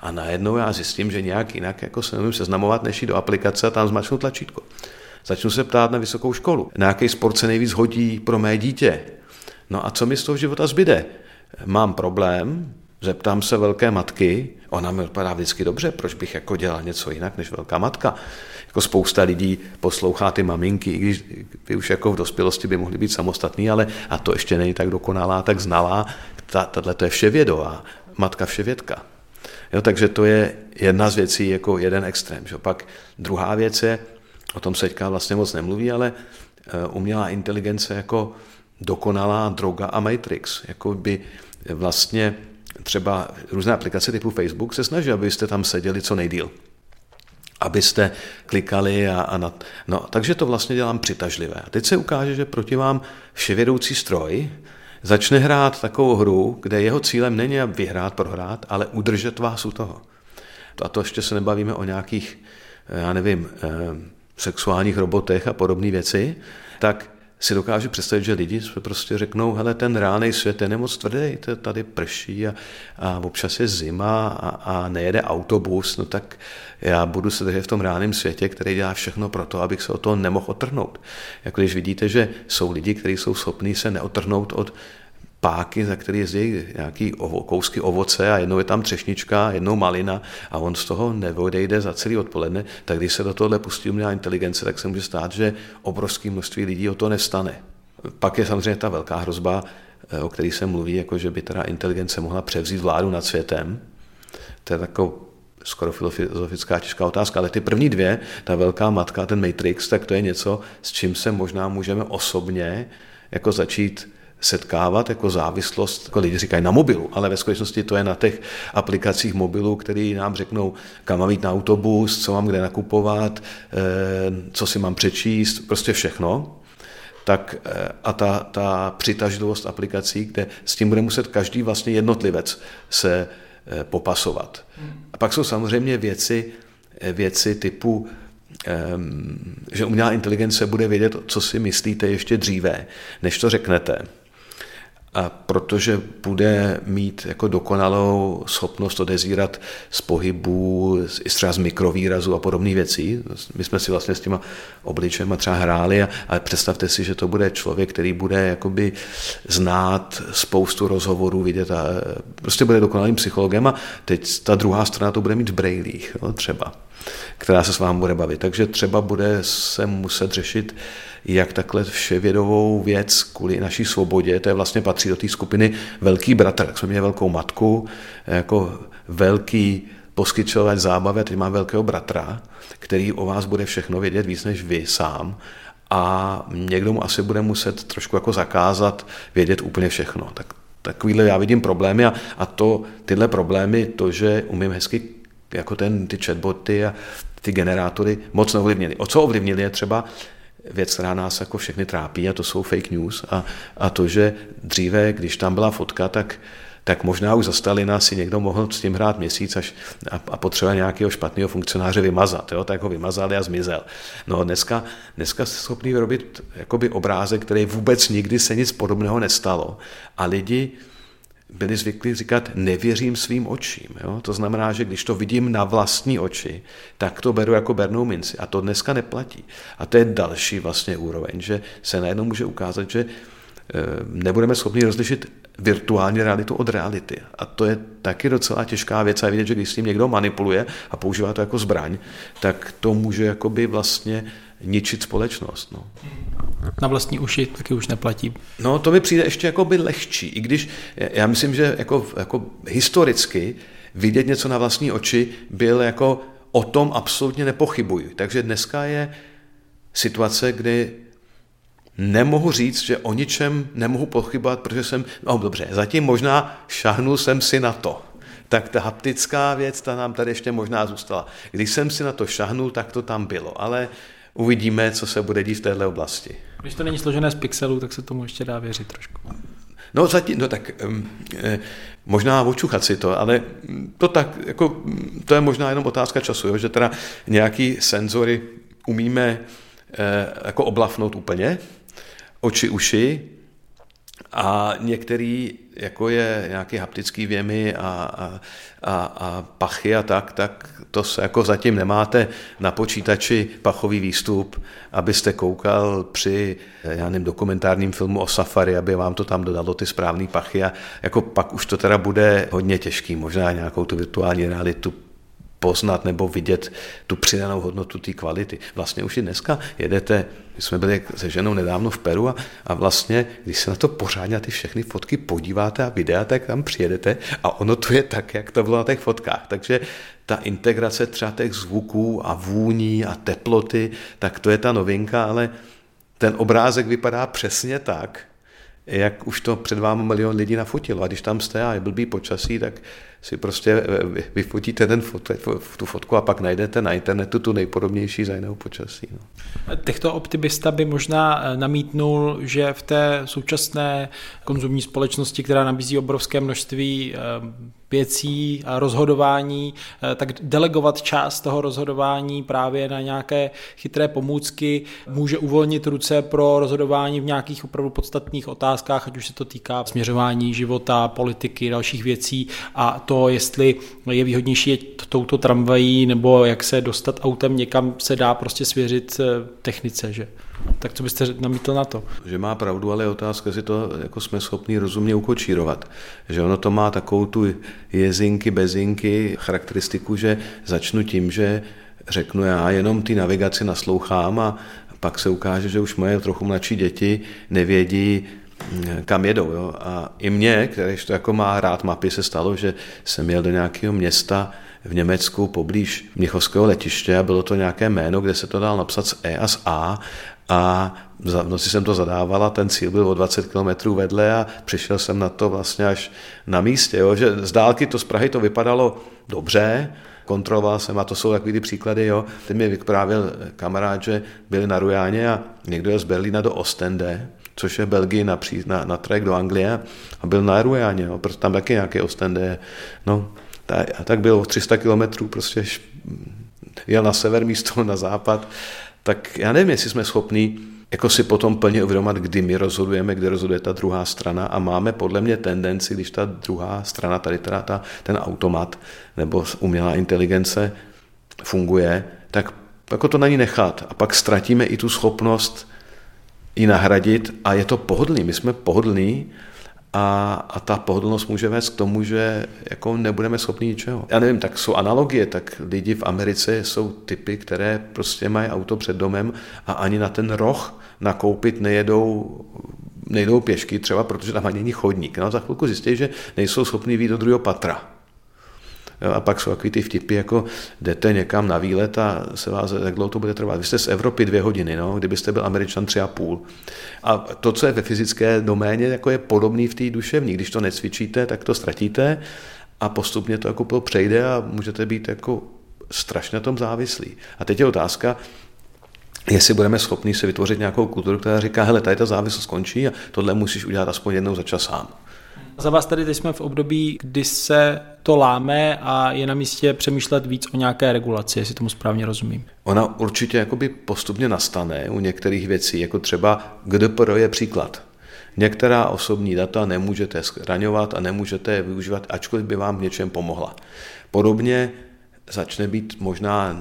A najednou já zjistím, že nějak jinak jako se nemůžu seznamovat, než jít do aplikace a tam zmačknu tlačítko. Začnu se ptát na vysokou školu. Na jaký sport se nejvíc hodí pro mé dítě? No a co mi z toho života zbyde? Mám problém, zeptám se velké matky, ona mi odpadá vždycky dobře, proč bych jako dělal něco jinak než velká matka. Jako spousta lidí poslouchá ty maminky, i když by už jako v dospělosti by mohly být samostatný, ale a to ještě není tak dokonalá, tak znalá, tato je vševědová, matka vševědka. Jo, takže to je jedna z věcí, jako jeden extrém. Že? Pak druhá věc je, o tom se teďka vlastně moc nemluví, ale umělá inteligence jako dokonalá droga a Matrix. Jako by vlastně třeba různé aplikace typu Facebook se snaží, abyste tam seděli co nejdýl. Abyste klikali a, a na, no, takže to vlastně dělám přitažlivé. A teď se ukáže, že proti vám vševědoucí stroj začne hrát takovou hru, kde jeho cílem není vyhrát, prohrát, ale udržet vás u toho. A to ještě se nebavíme o nějakých já nevím, sexuálních robotech a podobné věci, tak si dokážu představit, že lidi prostě řeknou, hele, ten reálný svět je nemoc tvrdý, tady prší a, a občas je zima a, a nejede autobus, no tak já budu se držet v tom reálném světě, který dělá všechno pro to, abych se od toho nemohl otrhnout. Jako když vidíte, že jsou lidi, kteří jsou schopní se neotrhnout od páky, za který jezdí nějaký ovo, kousky ovoce a jednou je tam třešnička, jednou malina a on z toho neodejde za celý odpoledne, tak když se do tohohle pustí umělá inteligence, tak se může stát, že obrovské množství lidí o to nevstane. Pak je samozřejmě ta velká hrozba, o který se mluví, jako že by teda inteligence mohla převzít vládu nad světem. To je taková skoro filozofická těžká otázka, ale ty první dvě, ta velká matka, ten Matrix, tak to je něco, s čím se možná můžeme osobně jako začít setkávat jako závislost, jako lidi říkají na mobilu, ale ve skutečnosti to je na těch aplikacích mobilů, který nám řeknou, kam mám jít na autobus, co mám kde nakupovat, co si mám přečíst, prostě všechno. Tak a ta, ta přitažlivost aplikací, kde s tím bude muset každý vlastně jednotlivec se popasovat. A pak jsou samozřejmě věci, věci typu, že umělá inteligence bude vědět, co si myslíte ještě dříve, než to řeknete. A protože bude mít jako dokonalou schopnost odezírat z pohybů, třeba z mikrovýrazů a podobných věcí. My jsme si vlastně s těma obličejma třeba hráli, ale představte si, že to bude člověk, který bude jakoby znát spoustu rozhovorů, vidět a prostě bude dokonalým psychologem a teď ta druhá strana to bude mít v brejlích, no, třeba, která se s vámi bude bavit. Takže třeba bude se muset řešit, jak takhle vševědovou věc kvůli naší svobodě, to je vlastně patří do té skupiny velký bratr, tak jsme měli velkou matku, jako velký poskytovač zábavy, teď mám velkého bratra, který o vás bude všechno vědět víc než vy sám a někdo mu asi bude muset trošku jako zakázat vědět úplně všechno. Tak, takovýhle já vidím problémy a, a to, tyhle problémy, to, že umím hezky jako ten, ty chatboty a ty generátory moc neovlivnili. O co ovlivnili je třeba věc, která nás jako všechny trápí a to jsou fake news a, a to, že dříve, když tam byla fotka, tak, tak možná už za Stalina si někdo mohl s tím hrát měsíc až, a, a potřeba nějakého špatného funkcionáře vymazat, jo? Tak ho vymazali a zmizel. No dneska, dneska jste schopný vyrobit jakoby obrázek, který vůbec nikdy se nic podobného nestalo a lidi byli zvyklí říkat, nevěřím svým očím. Jo? To znamená, že když to vidím na vlastní oči, tak to beru jako bernou minci. A to dneska neplatí. A to je další vlastně úroveň, že se najednou může ukázat, že nebudeme schopni rozlišit virtuální realitu od reality. A to je taky docela těžká věc. A vidět, že když s tím někdo manipuluje a používá to jako zbraň, tak to může jakoby vlastně ničit společnost. No. Na vlastní uši taky už neplatí. No to mi přijde ještě jakoby lehčí, i když já myslím, že jako, jako historicky vidět něco na vlastní oči byl jako o tom absolutně nepochybuji. Takže dneska je situace, kdy nemohu říct, že o ničem nemohu pochybovat, protože jsem, no dobře, zatím možná šahnul jsem si na to. Tak ta haptická věc, ta nám tady ještě možná zůstala. Když jsem si na to šahnul, tak to tam bylo, ale uvidíme, co se bude dít v téhle oblasti. Když to není složené z pixelů, tak se tomu ještě dá věřit trošku. No, zatím, no tak možná očuchat si to, ale to tak, jako, to je možná jenom otázka času, jo? Že teda nějaký senzory umíme jako oblafnout úplně, oči, uši a některý, jako je nějaké haptické vjemy a, a, a, a pachy a tak, tak to se jako zatím nemáte na počítači pachový výstup, abyste koukal při, já nevím, dokumentárním filmu o safari, aby vám to tam dodalo ty správné pachy a jako pak už to teda bude hodně těžký, možná nějakou tu virtuální realitu poznat nebo vidět tu přidanou hodnotu té kvality. Vlastně už i dneska jedete, my jsme byli se ženou nedávno v Peru a, a vlastně, když se na to pořádně na ty všechny fotky podíváte a videa, tak tam přijedete a ono to je tak, jak to bylo na těch fotkách. Takže ta integrace třeba těch zvuků a vůní a teploty, tak to je ta novinka, ale ten obrázek vypadá přesně tak, jak už to před vámi milion lidí nafotilo. A když tam jste a je blbý počasí, tak si prostě vyfotíte ten fot, tu fotku a pak najdete na internetu tu nejpodobnější za jiného počasí. No. Techto optimista by možná namítnul, že v té současné konzumní společnosti, která nabízí obrovské množství věcí a rozhodování, tak delegovat část toho rozhodování právě na nějaké chytré pomůcky může uvolnit ruce pro rozhodování v nějakých opravdu podstatných otázkách, ať už se to týká směřování života, politiky, dalších věcí a to, jestli je výhodnější jet touto tramvají nebo jak se dostat autem někam, se dá prostě svěřit technice, že? Tak co byste namítl na to? Že má pravdu, ale je otázka, jestli to jako jsme schopni rozumně ukočírovat. Že ono to má takovou tu jezinky, bezinky, charakteristiku, že začnu tím, že řeknu já jenom ty navigaci naslouchám a pak se ukáže, že už moje trochu mladší děti nevědí, kam jedou. Jo? A i mně, který to jako má rád mapy, se stalo, že jsem jel do nějakého města v Německu poblíž Mnichovského letiště a bylo to nějaké jméno, kde se to dal napsat s E a s A a v noci jsem to zadávala, ten cíl byl o dvacet kilometrů vedle a přišel jsem na to vlastně až na místě. Jo? Že z dálky to z Prahy to vypadalo dobře, kontroloval jsem a to jsou takový ty příklady. Jo? Teď mi vyprávěl kamarád, že byli na Rujáně a někdo jel z Berlína do Ostende, což je Belgii na, pří, na, na trek do Anglie a byl na Rujáně, jo? Protože tam taky nějaké Ostende. No, ta, a tak bylo tři sta kilometrů, prostě jel na sever místo na západ. Tak já nevím, jestli jsme schopni jako si potom plně uvědomat, kdy my rozhodujeme, kde rozhoduje ta druhá strana a máme podle mě tendenci, když ta druhá strana, tady teda ta, ten automat nebo umělá inteligence funguje, tak jako to na ní nechat a pak ztratíme i tu schopnost ji nahradit a je to pohodlný, my jsme pohodlní a, a ta pohodlnost může vést k tomu, že jako nebudeme schopni ničeho. Já nevím, tak jsou analogie, tak lidi v Americe jsou typy, které prostě mají auto před domem a ani na ten roh nakoupit nejedou, nejdou pěšky třeba, protože tam ani není chodník. No, za chvilku zjistí, že nejsou schopni vyjít do druhého patra. Jo, a pak jsou takový ty vtipy, jako jdete někam na výlet a se vás, jak dlouho to bude trvat. Vy jste z Evropy dvě hodiny, no, kdybyste byl Američan tři a půl. A to, co je ve fyzické doméně, jako je podobný v té duševní. Když to necvičíte, tak to ztratíte a postupně to jako přejde a můžete být jako strašně na tom závislí. A teď je otázka, jestli budeme schopni si vytvořit nějakou kulturu, která říká, hele, tady ta závislost skončí a tohle musíš udělat aspoň jednou za čas sám. Za vás tady teď jsme v období, kdy se to láme a je na místě přemýšlet víc o nějaké regulaci, jestli tomu správně rozumím. Ona určitě jakoby postupně nastane u některých věcí, jako třeba G D P R je příklad. Některá osobní data nemůžete schraňovat a nemůžete je využívat, ačkoliv by vám v něčem pomohla. Podobně začne být možná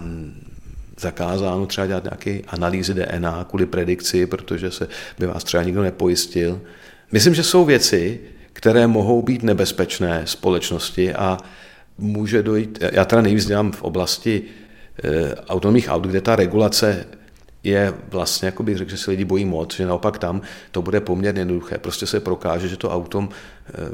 zakázáno třeba dělat nějaké analýzy D N A kvůli predikci, protože se by vás třeba nikdo nepojistil. Myslím, že jsou věci, které mohou být nebezpečné společnosti a může dojít, já teda nejvíc dělám v oblasti e, autonomních aut, kde ta regulace je vlastně, jako bych řekl, že si lidi bojí moc, že naopak tam to bude poměrně jednoduché. Prostě se prokáže, že to auto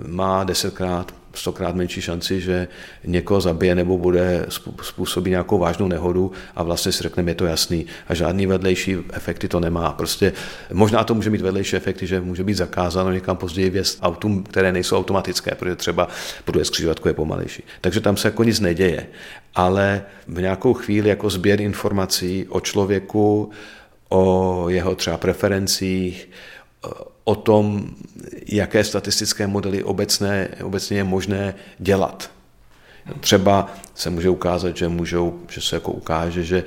má desetkrát, stokrát menší šanci, že někoho zabije nebo bude způsobit nějakou vážnou nehodu a vlastně si řekneme, je to jasný. A žádný vedlejší efekty to nemá. Prostě možná to může mít vedlejší efekty, že může být zakázáno někam později vést autům, které nejsou automatické, protože třeba podle skřižovatku je pomalejší. Takže tam se jako nic neděje. Ale v nějakou chvíli jako sběr informací o člověku, o jeho třeba preferencích, o tom, jaké statistické modely obecné, obecně je možné dělat. Třeba se může ukázat, že, můžou, že se jako ukáže, že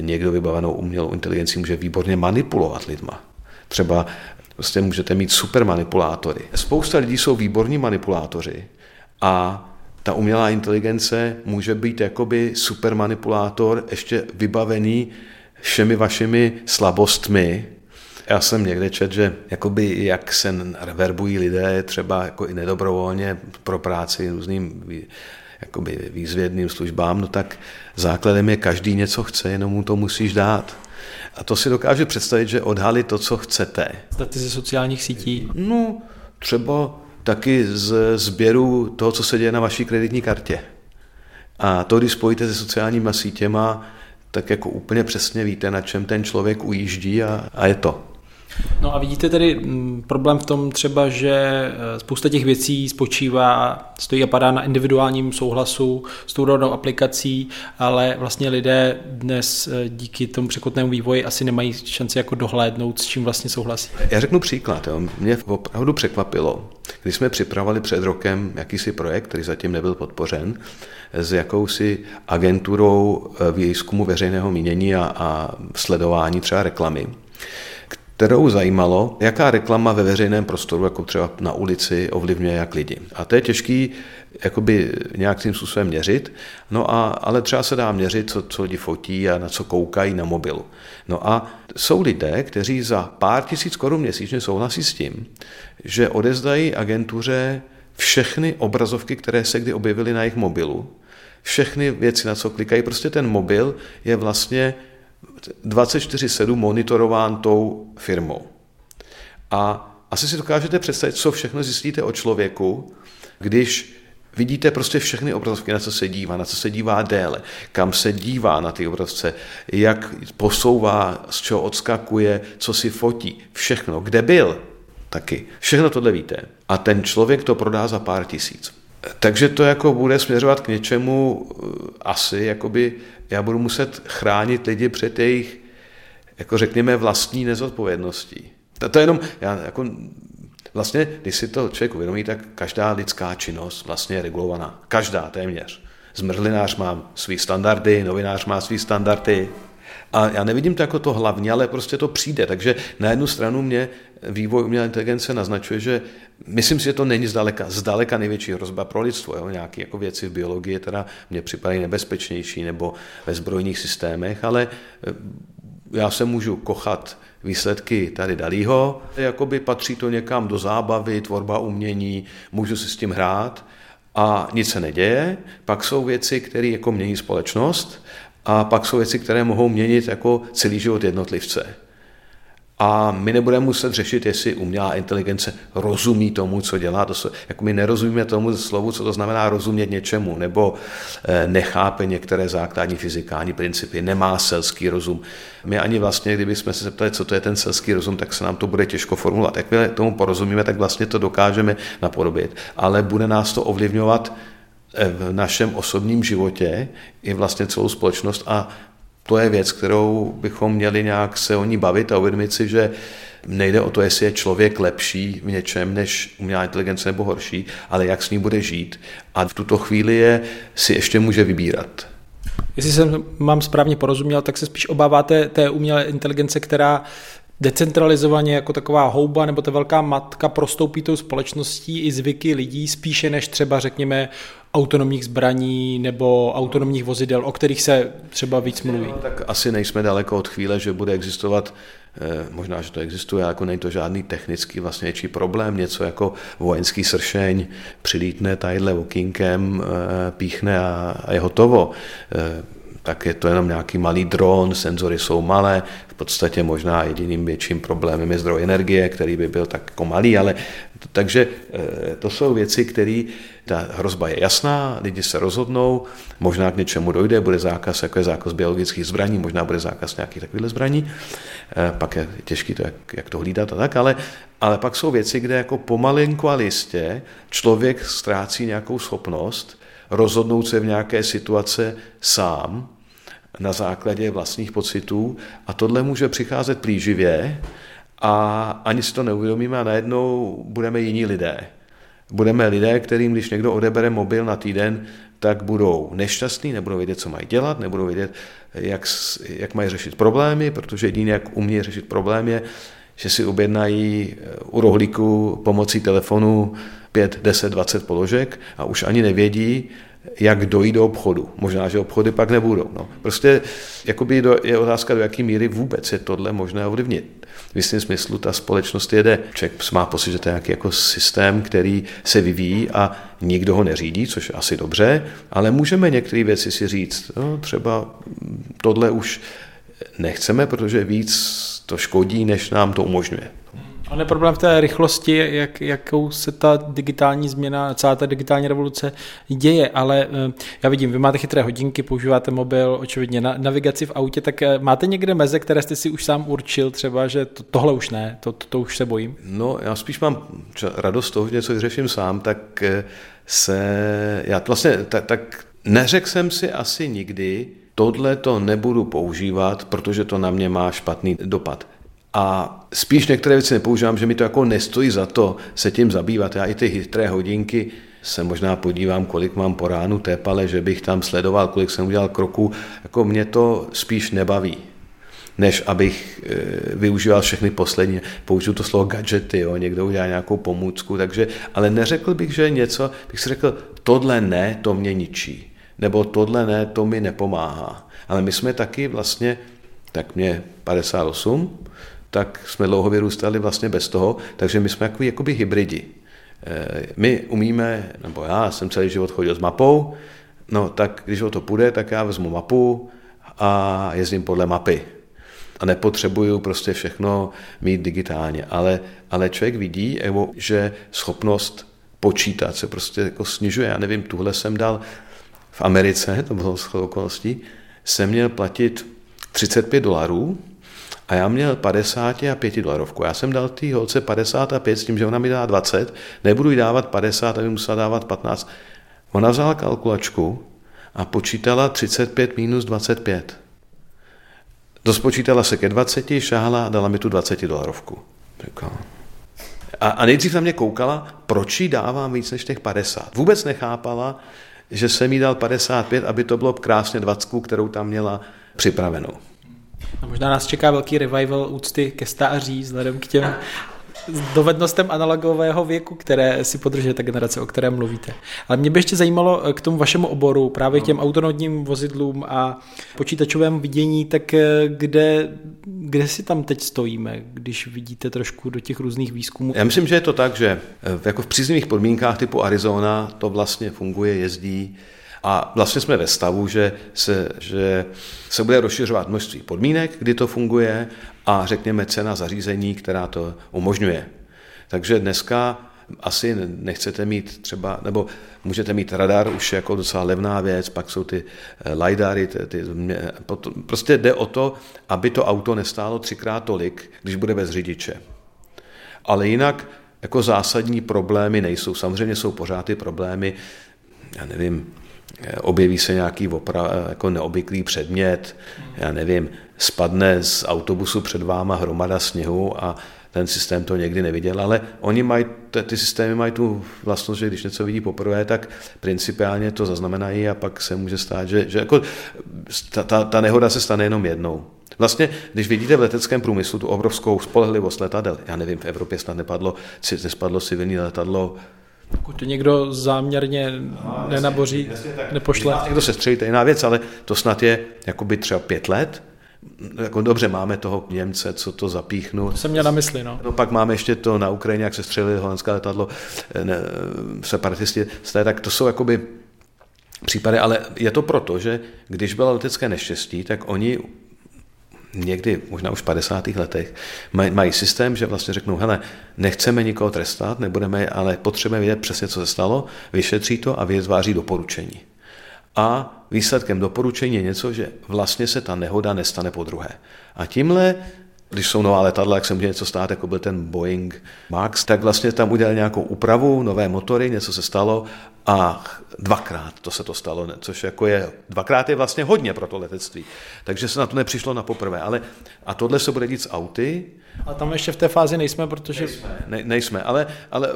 někdo vybavenou umělou inteligencí může výborně manipulovat lidma. Třeba vlastně můžete mít super manipulátory. Spousta lidí jsou výborní manipulátoři a ta umělá inteligence může být jakoby super manipulátor ještě vybavený všemi vašimi slabostmi. Já jsem někde četl, že jakoby jak se verbují lidé třeba jako i nedobrovolně pro práci různým jakoby výzvědným službám, no tak základem je každý něco chce, jenom mu to musíš dát. A to si dokáže představit, že odhalí to, co chcete. Staty ze sociálních sítí? No, třeba taky z sběru toho, co se děje na vaší kreditní kartě. A to, když spojíte se sociálníma sítěma, tak jako úplně přesně víte, na čem ten člověk ujíždí a, a je to. No a vidíte tedy problém v tom třeba, že spousta těch věcí spočívá, stojí a padá na individuálním souhlasu s tou danou aplikací, ale vlastně lidé dnes díky tomu překotnému vývoji asi nemají šanci jako dohlédnout, s čím vlastně souhlasí. Já řeknu příklad, jo. Mě opravdu překvapilo, Když jsme připravovali před rokem jakýsi projekt, který zatím nebyl podpořen, s jakousi agenturou výzkumu veřejného mínění a, a sledování třeba reklamy, kterou zajímalo, jaká reklama ve veřejném prostoru, jako třeba na ulici, ovlivňuje jak lidi. A to je těžký jakoby nějak tím způsobem měřit, no a, ale třeba se dá měřit, co, co lidi fotí a na co koukají na mobilu. No a jsou lidé, kteří za pár tisíc korun měsíčně souhlasí s tím, že odezdají agentuře všechny obrazovky, které se kdy objevily na jejich mobilu, všechny věci, na co klikají, prostě ten mobil je vlastně dvacet čtyři sedm monitorován tou firmou. A asi si dokážete představit, co všechno zjistíte o člověku, když vidíte prostě všechny obrazovky, na co se dívá, na co se dívá déle, kam se dívá na ty obrazovce, jak posouvá, z čeho odskakuje, co si fotí, všechno, kde byl taky. Všechno tohle víte. A ten člověk to prodá za pár tisíc. Takže to jako bude směřovat k něčemu asi, jakoby já budu muset chránit lidi před jejich, jako řekněme, vlastní nezodpovědností. To, to je jenom, já jako, vlastně, když si to člověk uvědomí, tak každá lidská činnost vlastně je regulovaná. Každá, téměř. Zmrzlinář má svý standardy, novinář má svý standardy. A já nevidím to jako to hlavně, ale prostě to přijde. Takže na jednu stranu mě vývoj umělé inteligence naznačuje, že myslím si, že to není zdaleka, zdaleka největší hrozba pro lidstvo. Jo? Nějaké jako věci v biologii teda mě připadají nebezpečnější nebo ve zbrojních systémech, ale já se můžu kochat výsledky tady Dalího, jakoby patří to někam do zábavy, tvorba umění, můžu si s tím hrát a nic se neděje. Pak jsou věci, které jako mění společnost, a pak jsou věci, které mohou měnit jako celý život jednotlivce. A my nebudeme muset řešit, jestli umělá inteligence rozumí tomu, co dělá. To se, jako my nerozumíme tomu slovu, co to znamená rozumět něčemu, nebo nechápe některé základní fyzikální principy, nemá selský rozum. My ani vlastně, kdybychom se zeptali, co to je ten selský rozum, tak se nám to bude těžko formulovat. Jakmile tomu porozumíme, tak vlastně to dokážeme napodobit, ale bude nás to ovlivňovat v našem osobním životě i vlastně celou společnost a to je věc, kterou bychom měli nějak se o ní bavit a uvědomit si, že nejde o to, jestli je člověk lepší v něčem než umělá inteligence nebo horší, ale jak s ní bude žít a v tuto chvíli je si ještě může vybírat. Jestli jsem mám správně porozuměl, tak se spíš obáváte té umělé inteligence, která decentralizovaně jako taková houba nebo ta velká matka prostoupí tou společností i zvyky lidí spíše než třeba řekněme autonomních zbraní nebo autonomních vozidel, o kterých se třeba víc mluví. Tak asi nejsme daleko od chvíle, že bude existovat, možná, že to existuje, jako není to žádný technický vlastně větší problém, něco jako vojenský sršeň, přilítne tadyhle okýnkem, píchne a je hotovo. Tak je to jenom nějaký malý dron, senzory jsou malé, v podstatě možná jediným větším problémem je zdroj energie, který by byl tak jako malý, ale takže to jsou věci, které ta hrozba je jasná, lidi se rozhodnou, možná k něčemu dojde, bude zákaz, jako je zákaz biologických zbraní, možná bude zákaz nějakých takových zbraní, pak je těžký to, jak, jak to hlídat a tak, ale, ale pak jsou věci, kde jako pomalinku a listě člověk ztrácí nějakou schopnost rozhodnout se v nějaké situace sám, na základě vlastních pocitů a tohle může přicházet plíživě a ani si to neuvědomíme a najednou budeme jiní lidé. Budeme lidé, kterým, když někdo odebere mobil na týden, tak budou nešťastní, nebudou vědět, co mají dělat, nebudou vědět, jak, jak mají řešit problémy, protože jediný, jak umí řešit problém je, že si objednají u Rohlíku pomocí telefonu pět, deset, dvacet položek a už ani nevědí, jak dojít do obchodu. Možná, že obchody pak nebudou. No. Prostě jakoby do, je otázka, do jaké míry vůbec je tohle možné ovlivnit. V jistém smyslu ta společnost jede. Člověk má pocit, že to je nějaký jako systém, který se vyvíjí a nikdo ho neřídí, což asi dobře, ale můžeme některé věci si říct. No, třeba tohle už nechceme, protože víc to škodí, než nám to umožňuje. Ale problém v té rychlosti, jak, jakou se ta digitální změna, celá ta digitální revoluce děje, ale já vidím, vy máte chytré hodinky, používáte mobil, očividně na, navigaci v autě, tak máte někde meze, které jste si už sám určil třeba, že to, tohle už ne, to, to, to už se bojím? No já spíš mám radost toho, že něco vyřeším sám, tak se, já vlastně, tak, tak neřekl jsem si asi nikdy, tohle to nebudu používat, protože to na mě má špatný dopad. A spíš některé věci nepoužívám, že mi to jako nestojí za to se tím zabývat. Já i ty chytré hodinky se možná podívám, kolik mám po ránu tépale, že bych tam sledoval, kolik jsem udělal kroků. Jako mě to spíš nebaví, než abych e, využíval všechny poslední. Použiju to slovo gadgety, jo, někdo udělá nějakou pomůcku, takže, ale neřekl bych, že něco, bych si řekl, tohle ne, to mě ničí, nebo tohle ne, to mi nepomáhá. Ale my jsme taky vlastně, tak mě padesát osm, tak jsme dlouho vyrůstali vlastně bez toho, takže my jsme jakoby hybridi. My umíme, nebo já jsem celý život chodil s mapou, no tak když o to půjde, tak já vezmu mapu a jezdím podle mapy. A nepotřebuju prostě všechno mít digitálně, ale, ale člověk vidí, že schopnost počítat se prostě jako snižuje. Já nevím, tuhle jsem dal v Americe, to bylo shodou okolností, jsem měl platit třicet pět dolarů, a já měl padesát a pět dolarovku. Já jsem dal té holce padesát a pět s tím, že ona mi dá dvacet, nebudu jí dávat padesát, aby musela dávat patnáct. Ona vzala kalkulačku a počítala třicet pět minus dvacet pět. Dospočítala se ke dvaceti, šáhla a dala mi tu dvacet dolarovku. A, a nejdřív na mě koukala, proč jí dávám víc než těch padesát. Vůbec nechápala, že jsem jí dal padesát pět, aby to bylo krásně dvacku, kterou tam měla připravenou. A možná nás čeká velký revival úcty ke stáří vzhledem k těm dovednostem analogového věku, které si podržuje ta generace, o které mluvíte. Ale mě by ještě zajímalo k tomu vašemu oboru, právě k těm autonomním vozidlům a počítačovému vidění, tak kde, kde si tam teď stojíme, když vidíte trošku do těch různých výzkumů? Já myslím, že je to tak, že jako v příznivých podmínkách typu Arizona to vlastně funguje, jezdí. A vlastně jsme ve stavu, že se, že se bude rozšiřovat množství podmínek, kdy to funguje a řekněme cena zařízení, která to umožňuje. Takže dneska asi nechcete mít třeba, nebo můžete mít radar, už jako docela levná věc, pak jsou ty lidary, ty, ty, prostě jde o to, aby to auto nestálo třikrát tolik, když bude bez řidiče. Ale jinak jako zásadní problémy nejsou. Samozřejmě jsou pořád ty problémy, já nevím, objeví se nějaký opra, jako neobvyklý předmět, já nevím, spadne z autobusu před váma hromada sněhu a ten systém to někdy neviděl, ale oni mají, ty systémy mají tu vlastnost, že když něco vidí poprvé, tak principiálně to zaznamenají a pak se může stát, že, že jako ta, ta, ta nehoda se stane jenom jednou. Vlastně, když vidíte v leteckém průmyslu tu obrovskou spolehlivost letadel, já nevím, v Evropě snad nepadlo, nespadlo civilní letadlo. Pokud to někdo záměrně no, nenaboří, jasně, jasně, nepošle. Někdo se střelí, to je jiná věc, ale to snad je jakoby třeba pět let. Jako, dobře, máme toho Němce, co to zapíchnu. To jsem měl na mysli, no. no. Pak máme ještě to na Ukrajině, jak se střelili holandské letadlo, ne, separatisti, tak to jsou jakoby případy, ale je to proto, že když bylo letecké neštěstí, tak oni někdy, možná už v padesátých letech, maj, mají systém, že vlastně řeknou, hele, nechceme nikoho trestat, nebudeme, ale potřebujeme vědět přesně, co se stalo, vyšetří to a vytváří doporučení. A výsledkem doporučení je něco, že vlastně se ta nehoda nestane podruhé. A tímhle, když jsou nová letadla, jak se může něco stát, jako byl ten Boeing Max, tak vlastně tam udělali nějakou úpravu, nové motory, něco se stalo a dvakrát to se to stalo, ne? Což jako je, dvakrát je vlastně hodně pro to letectví. Takže se na to nepřišlo na poprvé. Ale, a tohle se bude dít s auty. A tam ještě v té fázi nejsme, protože... Nejsme, ne, nejsme ale, ale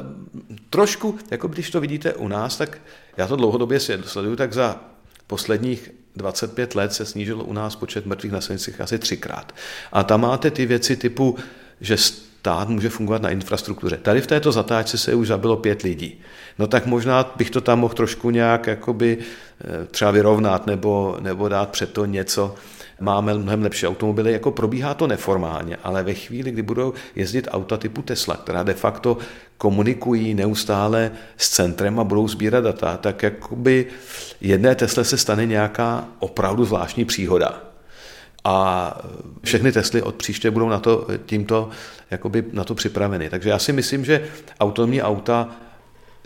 trošku, jako když to vidíte u nás, tak já to dlouhodobě sleduju, tak za posledních dvacet pět let se snížil u nás počet mrtvých na silnicích asi třikrát. A tam máte ty věci typu, že stát může fungovat na infrastruktuře. Tady v této zatáčce se už zabilo pět lidí. No tak možná bych to tam mohl trošku nějak jakoby, třeba vyrovnat nebo, nebo dát před to něco. Máme mnohem lepší automobily, jako probíhá to neformálně, ale ve chvíli, kdy budou jezdit auta typu Tesla, která de facto komunikují neustále s centrem a budou sbírat data, tak jakoby jedné Tesle se stane nějaká opravdu zvláštní příhoda. A všechny Tesly od příště budou na to, tímto, jakoby na to připraveny. Takže já si myslím, že autonomní auta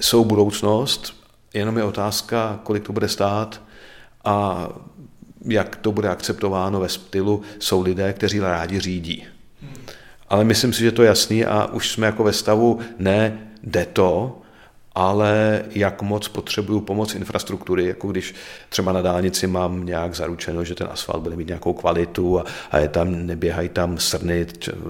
jsou budoucnost, jenom je otázka, kolik to bude stát a jak to bude akceptováno ve stylu, jsou lidé, kteří rádi řídí. Ale myslím si, že to je jasný a už jsme jako ve stavu, ne, jde to ale jak moc potřebuju pomoc infrastruktury, jako když třeba na dálnici mám nějak zaručeno, že ten asfalt bude mít nějakou kvalitu a, a je tam, neběhají tam srny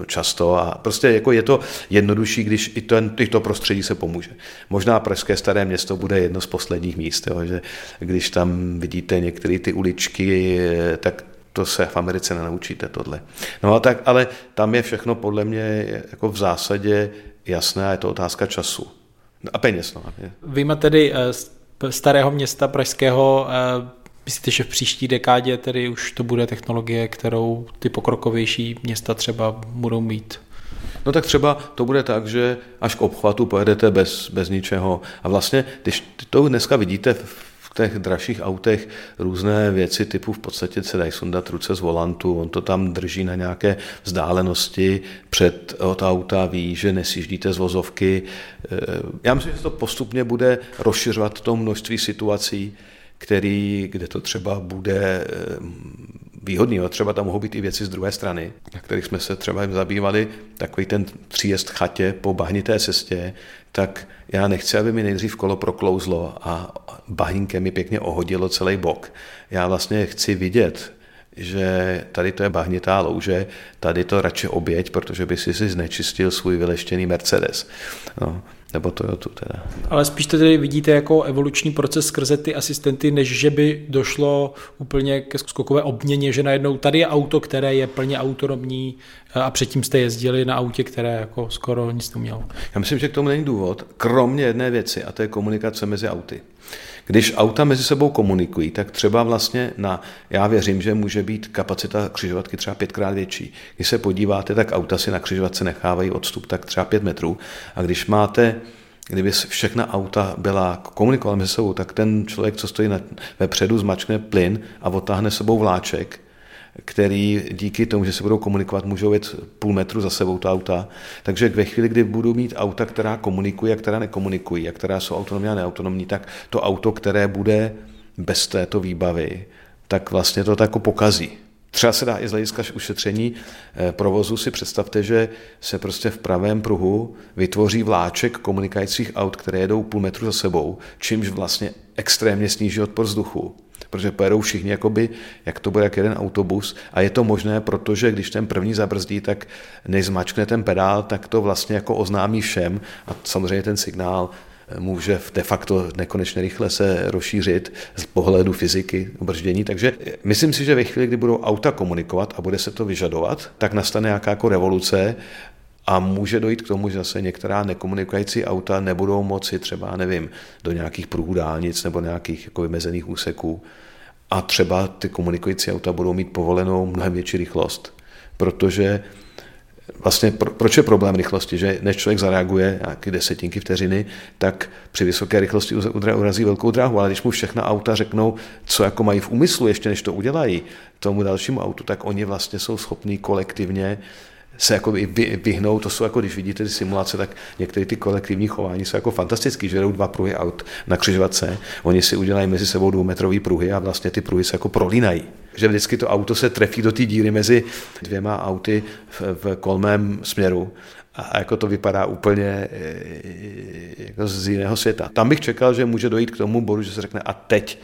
často a prostě jako je to jednodušší, když i, ten, i to prostředí se pomůže. Možná pražské Staré Město bude jedno z posledních míst, jo, že když tam vidíte některé ty uličky, tak to se v Americe nenaučíte tohle. No a tak, ale tam je všechno podle mě jako v zásadě jasné a je to otázka času. A peněz. No. Vyjma tedy Starého Města pražského, myslíte, že v příští dekádě tedy už to bude technologie, kterou ty pokrokovější města třeba budou mít? No tak třeba to bude tak, že až k obchvatu pojedete bez, bez ničeho. A vlastně, když to dneska vidíte v těch dražších autech, různé věci typu v podstatě se dají sundat ruce z volantu, on to tam drží na nějaké vzdálenosti před od auta, ví, že nesjíždíte z vozovky. Já myslím, že to postupně bude rozšiřovat to množství situací, který, kde to třeba bude výhodný, ale třeba tam mohou být i věci z druhé strany, na kterých jsme se třeba zabývali, takový ten příjezd chatě po bahnité cestě, tak já nechci, aby mi nejdřív kolo proklouzlo a bahínkem mi pěkně ohodilo celý bok. Já vlastně chci vidět, že tady to je bahnitá louže, tady to radši oběť, protože by si si znečistil svůj vyleštěný Mercedes. No. Nebo to, jo, tu teda. Ale spíš to tedy vidíte jako evoluční proces skrze ty asistenty, než že by došlo úplně ke skokové obměně, že najednou tady je auto, které je plně autonomní a předtím jste jezdili na autě, které jako skoro nic neumělo. Já myslím, že k tomu není důvod, kromě jedné věci, a to je komunikace mezi auty. Když auta mezi sebou komunikují, tak třeba vlastně na, já věřím, že může být kapacita křižovatky třeba pětkrát větší. Když se podíváte, tak auta si na křižovatce nechávají odstup tak třeba pět metrů a když máte, kdyby všechna auta byla komunikovala mezi sebou, tak ten člověk, co stojí na, vepředu, zmačkne plyn a otáhne sebou vláček, který díky tomu, že se budou komunikovat, můžou jít půl metru za sebou ta auta. Takže ve chvíli, kdy budu mít auta, která komunikují a která nekomunikují a která jsou autonomní a neautonomní, tak to auto, které bude bez této výbavy, tak vlastně to tak pokazí. Třeba se dá i z hlediska ušetření provozu si představte, že se prostě v pravém pruhu vytvoří vláček komunikajících aut, které jedou půl metru za sebou, čímž vlastně extrémně sníží odpor vzduchu. Protože pojedou všichni, jakoby, jak to bude, jak jeden autobus a je to možné, protože když ten první zabrzdí, tak než zmačkne ten pedál, tak to vlastně jako oznámí všem a samozřejmě ten signál může de facto nekonečně rychle se rozšířit z pohledu fyziky brzdění. Takže myslím si, že ve chvíli, kdy budou auta komunikovat a bude se to vyžadovat, tak nastane nějaká jako revoluce a může dojít k tomu, že zase některá nekomunikující auta nebudou moci třeba, nevím, do nějakých pruhů dálnic nebo nějakých jako vymezených úseků a třeba ty komunikující auta budou mít povolenou mnohem větší rychlost, protože vlastně pro, proč je problém rychlosti, že než člověk zareaguje nějaké desetinky vteřiny, tak při vysoké rychlosti urazí velkou dráhu, ale když mu všechna auta řeknou, co jako mají v úmyslu, ještě než to udělají tomu dalšímu autu, tak oni vlastně jsou schopní kolektivně se jako vyhnou, to jsou jako, když vidíte ty simulace, tak některé ty kolektivní chování jsou jako fantastický, že jdou dva pruhy aut na křižovatce, oni si udělají mezi sebou dvoumetrový pruhy a vlastně ty pruhy se jako prolínají. Že vždycky to auto se trefí do té díry mezi dvěma auty v kolmém směru a jako to vypadá úplně jako z jiného světa. Tam bych čekal, že může dojít k tomu bodu, že se řekne a teď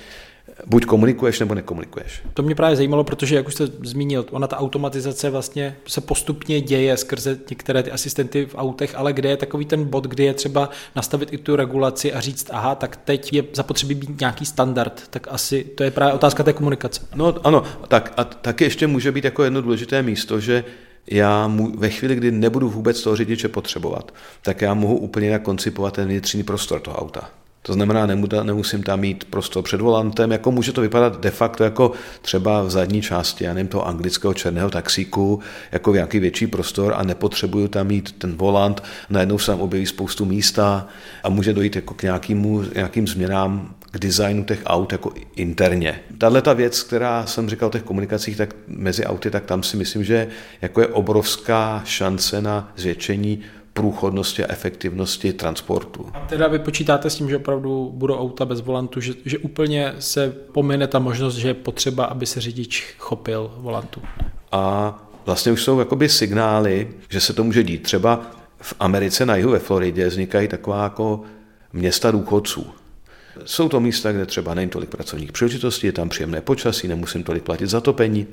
buď komunikuješ, nebo nekomunikuješ. To mě právě zajímalo, protože, jak už jste zmínil, ona ta automatizace vlastně se postupně děje skrze některé ty asistenty v autech, ale kde je takový ten bod, kde je třeba nastavit i tu regulaci a říct, aha, tak teď je zapotřebí být nějaký standard, tak asi to je právě otázka té komunikace. No ano, tak a taky ještě může být jako jedno důležité místo, že já mu, ve chvíli, kdy nebudu vůbec toho řidiče potřebovat, tak já mohu úplně jinak koncipovat ten vnitřní prostor toho auta. To znamená, nemusím tam mít prostor před volantem, jako může to vypadat de facto jako třeba v zadní části, já nevím, toho anglického černého taxíku, jako v nějaký větší prostor a nepotřebuju tam mít ten volant, najednou se tam objeví spoustu místa a může dojít jako k nějakému, nějakým změnám k designu těch aut jako interně. Tahle ta věc, která jsem říkal o těch komunikacích tak mezi auty, tak tam si myslím, že jako je obrovská šance na zvětšení průchodnosti a efektivnosti transportu. A teda vy počítáte s tím, že opravdu budou auta bez volantu, že, že úplně se pomine ta možnost, že je potřeba, aby se řidič chopil volantu. A vlastně už jsou jakoby signály, že se to může dít. Třeba v Americe na jihu ve Floridě vznikají taková jako města důchodců. Jsou to místa, kde třeba není tolik pracovních příležitostí, je tam příjemné počasí, nemusím tolik platit za topení.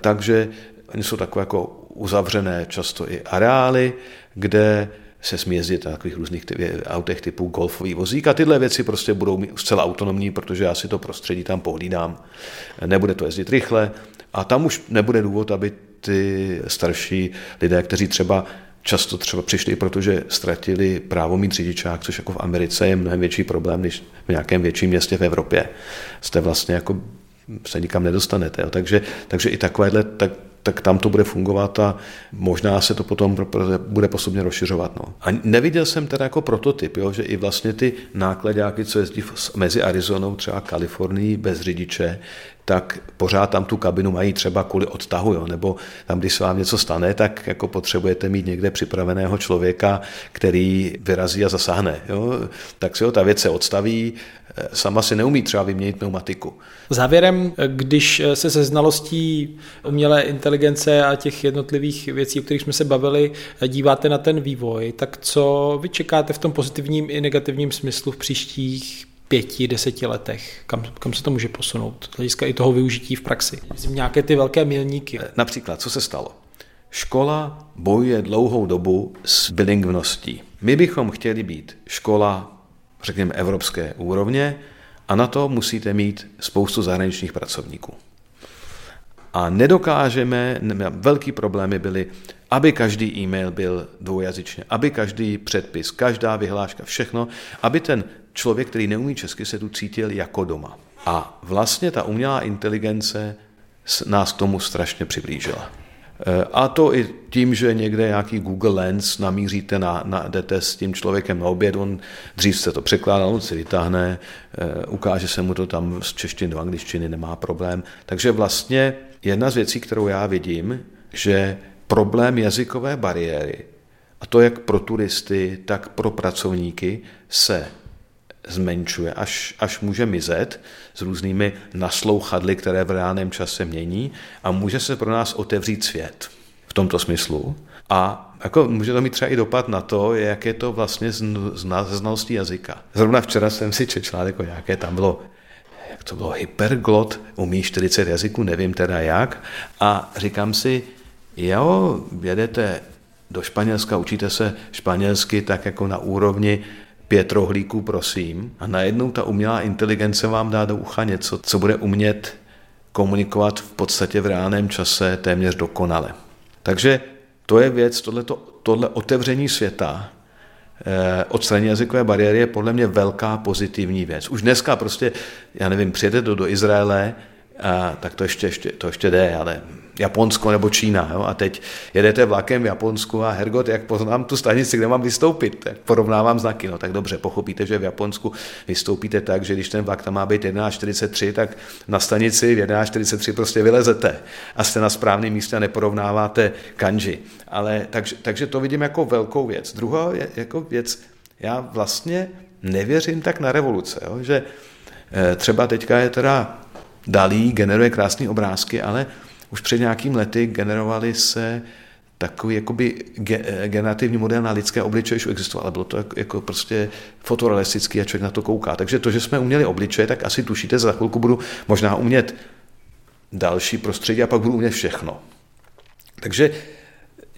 Takže jsou takové jako uzavřené často i areály, kde se smí jezdit na takových různých ty- autech typu golfový vozík a tyhle věci prostě budou zcela autonomní, protože já si to prostředí tam pohlídám. Nebude to jezdit rychle a tam už nebude důvod, aby ty starší lidé, kteří třeba často třeba přišli, protože ztratili právo mít řidičák, což jako v Americe je mnohem větší problém, než v nějakém větším městě v Evropě. Jste vlastně jako se nikam nedostanete. Jo. Takže, takže i takovéhle, tak, tak tam to bude fungovat a možná se to potom bude postupně rozšiřovat. No. A neviděl jsem teda jako prototyp, jo, že i vlastně ty nákladáky, co jezdí mezi Arizonou, třeba Kalifornií bez řidiče, tak pořád tam tu kabinu mají třeba kvůli odtahu, jo, nebo tam, když se vám něco stane, tak jako potřebujete mít někde připraveného člověka, který vyrazí a zasáhne. Jo. Tak si jo, ta věc se odstaví, sama si neumí třeba vyměnit pneumatiku. Závěrem, když se se znalostí umělé inteligence a těch jednotlivých věcí, o kterých jsme se bavili, díváte na ten vývoj, tak co vy čekáte v tom pozitivním i negativním smyslu v příštích pěti, deseti letech? Kam, kam se to může posunout? Z hlediska i toho využití v praxi. Myslím, nějaké ty velké milníky. Například, co se stalo? Škola bojuje dlouhou dobu s bilingvností. My bychom chtěli být škola, řekněme, evropské úrovně a na to musíte mít spoustu zahraničních pracovníků. A nedokážeme, velký problémy byly, aby každý e-mail byl dvoujazyčně, aby každý předpis, každá vyhláška, všechno, aby ten člověk, který neumí česky, se tu cítil jako doma. A vlastně ta umělá inteligence nás k tomu strašně přiblížila. A to i tím, že někde nějaký Google Lens namíříte, na, na, jdete s tím člověkem na oběd, on dřív se to překládal, on si vytáhne, ukáže se mu to tam z češtiny do angličtiny, nemá problém. Takže vlastně jedna z věcí, kterou já vidím, že problém jazykové bariéry, a to jak pro turisty, tak pro pracovníky, se zmenšuje, až, až může mizet s různými naslouchadly, které v reálném čase mění a může se pro nás otevřít svět v tomto smyslu. A jako může to mít třeba i dopad na to, jak je to vlastně ze znalostí jazyka. Zrovna včera jsem si četl článek o nějaké, tam bylo, jak to bylo, hyperglot, umí čtyřicet jazyků, nevím teda jak, a říkám si, jo, jedete do Španělska, učíte se španělsky tak jako na úrovni pět rohlíků, prosím. A najednou ta umělá inteligence vám dá do ucha něco, co bude umět komunikovat v podstatě v reálném čase téměř dokonale. Takže to je věc, tohleto, tohle otevření světa, eh, odstranění jazykové bariéry je podle mě velká pozitivní věc. Už dneska prostě, já nevím, přijede do, do Izraele, a, tak to ještě, ještě, to ještě jde, ale Japonsko nebo Čína, jo? A teď jedete vlakem v Japonsku a hergot, jak poznám tu stanici, kde mám vystoupit, tak porovnávám znaky, no tak dobře, pochopíte, že v Japonsku vystoupíte tak, že když ten vlak tam má být jedenáct čtyřicet tři, tak na stanici v jedenáct čtyřicet tři prostě vylezete a jste na správném místě a neporovnáváte kanji. Ale, takže, takže to vidím jako velkou věc. Druhá je, jako věc, já vlastně nevěřím tak na revoluce, jo? Že e, třeba teďka je teda Dalí, generuje krásné obrázky, ale už před nějakým lety generovaly se takový jakoby generativní model na lidské obličeje, už existoval, ale bylo to jako, jako prostě fotorealistický a člověk na to kouká. Takže to, že jsme uměli obličeje, tak asi tušíte, za chvilku budu možná umět další prostředí a pak budu umět všechno. Takže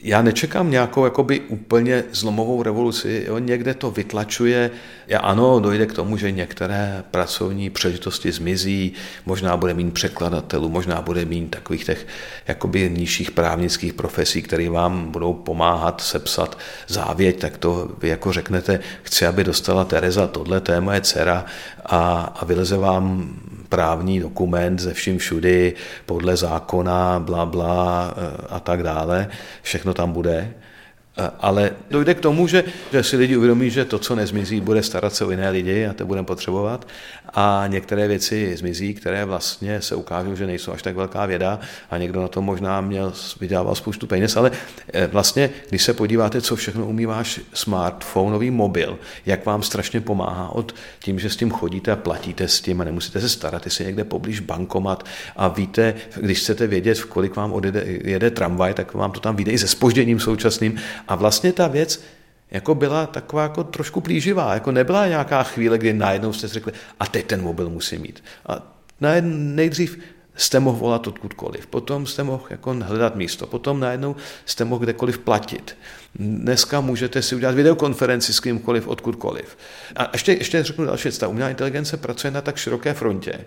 já nečekám nějakou jakoby úplně zlomovou revoluci, jo? Někde to vytlačuje. Já, ano, dojde k tomu, že některé pracovní příležitosti zmizí, možná bude méně překladatelů, možná bude méně takových těch jakoby nižších právnických profesí, které vám budou pomáhat sepsat závěť, tak to vy jako řeknete, chci, aby dostala Tereza tohle, to je moje dcera, a, a vyleze vám právní dokument ze vším všudy, podle zákona, bla, bla a tak dále. Všechno tam bude, ale dojde k tomu, že, že si lidi uvědomí, že to, co nezmizí, bude starat se o jiné lidi a to budeme potřebovat. A některé věci zmizí, které vlastně se ukážou, že nejsou až tak velká věda a někdo na to možná měl, vydával spoustu peněz, ale vlastně, když se podíváte, co všechno umí váš smartphoneový mobil, jak vám strašně pomáhá od tím, že s tím chodíte a platíte s tím a nemusíte se starat, jestli někde poblíž bankomat a víte, když chcete vědět, v kolik vám odjede, jede tramvaj, tak vám to tam vyjde i se zpožděním současným. A vlastně ta věc jako byla taková jako trošku plíživá, jako nebyla nějaká chvíle, kdy najednou jste si řekli, a teď ten mobil musím mít. A nejdřív jste mohl volat odkudkoliv, potom jste mohl jako hledat místo, potom najednou jste mohl kdekoliv platit. Dneska můžete si udělat videokonferenci s kýmkoliv, odkudkoliv. A ještě, ještě řeknu další věc, ta umělá inteligence pracuje na tak široké frontě,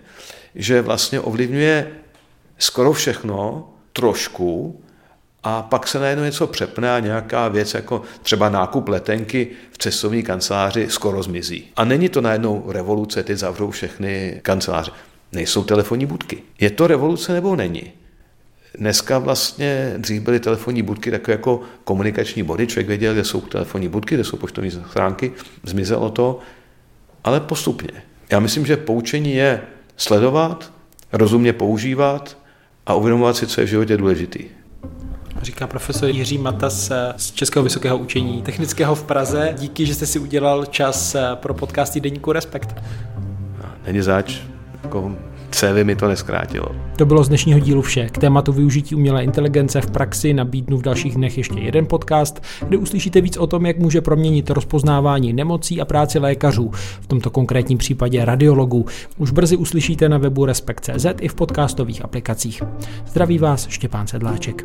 že vlastně ovlivňuje skoro všechno trošku, a pak se najednou něco přepne a nějaká věc, jako třeba nákup letenky v cestovní kanceláři, skoro zmizí. A není to najednou revoluce, ty zavřou všechny kanceláře. Nejsou telefonní budky. Je to revoluce, nebo není? Dneska vlastně, dřív byly telefonní budky takové jako komunikační body, člověk věděl, kde jsou telefonní budky, kde jsou poštovní schránky, zmizelo to, ale postupně. Já myslím, že poučení je sledovat, rozumně používat a uvědomovat si, co je v životě důležitý. Říká profesor Jiří Matas z Českého vysokého učení technického v Praze. Díky, že jste si udělal čas pro podcasty deníku Respekt. Není zač, jako cé vé mi to neskrátilo. To bylo z dnešního dílu vše. K tématu využití umělé inteligence v praxi nabídnu v dalších dnech ještě jeden podcast, kde uslyšíte víc o tom, jak může proměnit rozpoznávání nemocí a práci lékařů, v tomto konkrétním případě radiologů. Už brzy uslyšíte na webu respekt tečka cé zet i v podcastových aplikacích. Zdraví vás Štěpán Sedláček.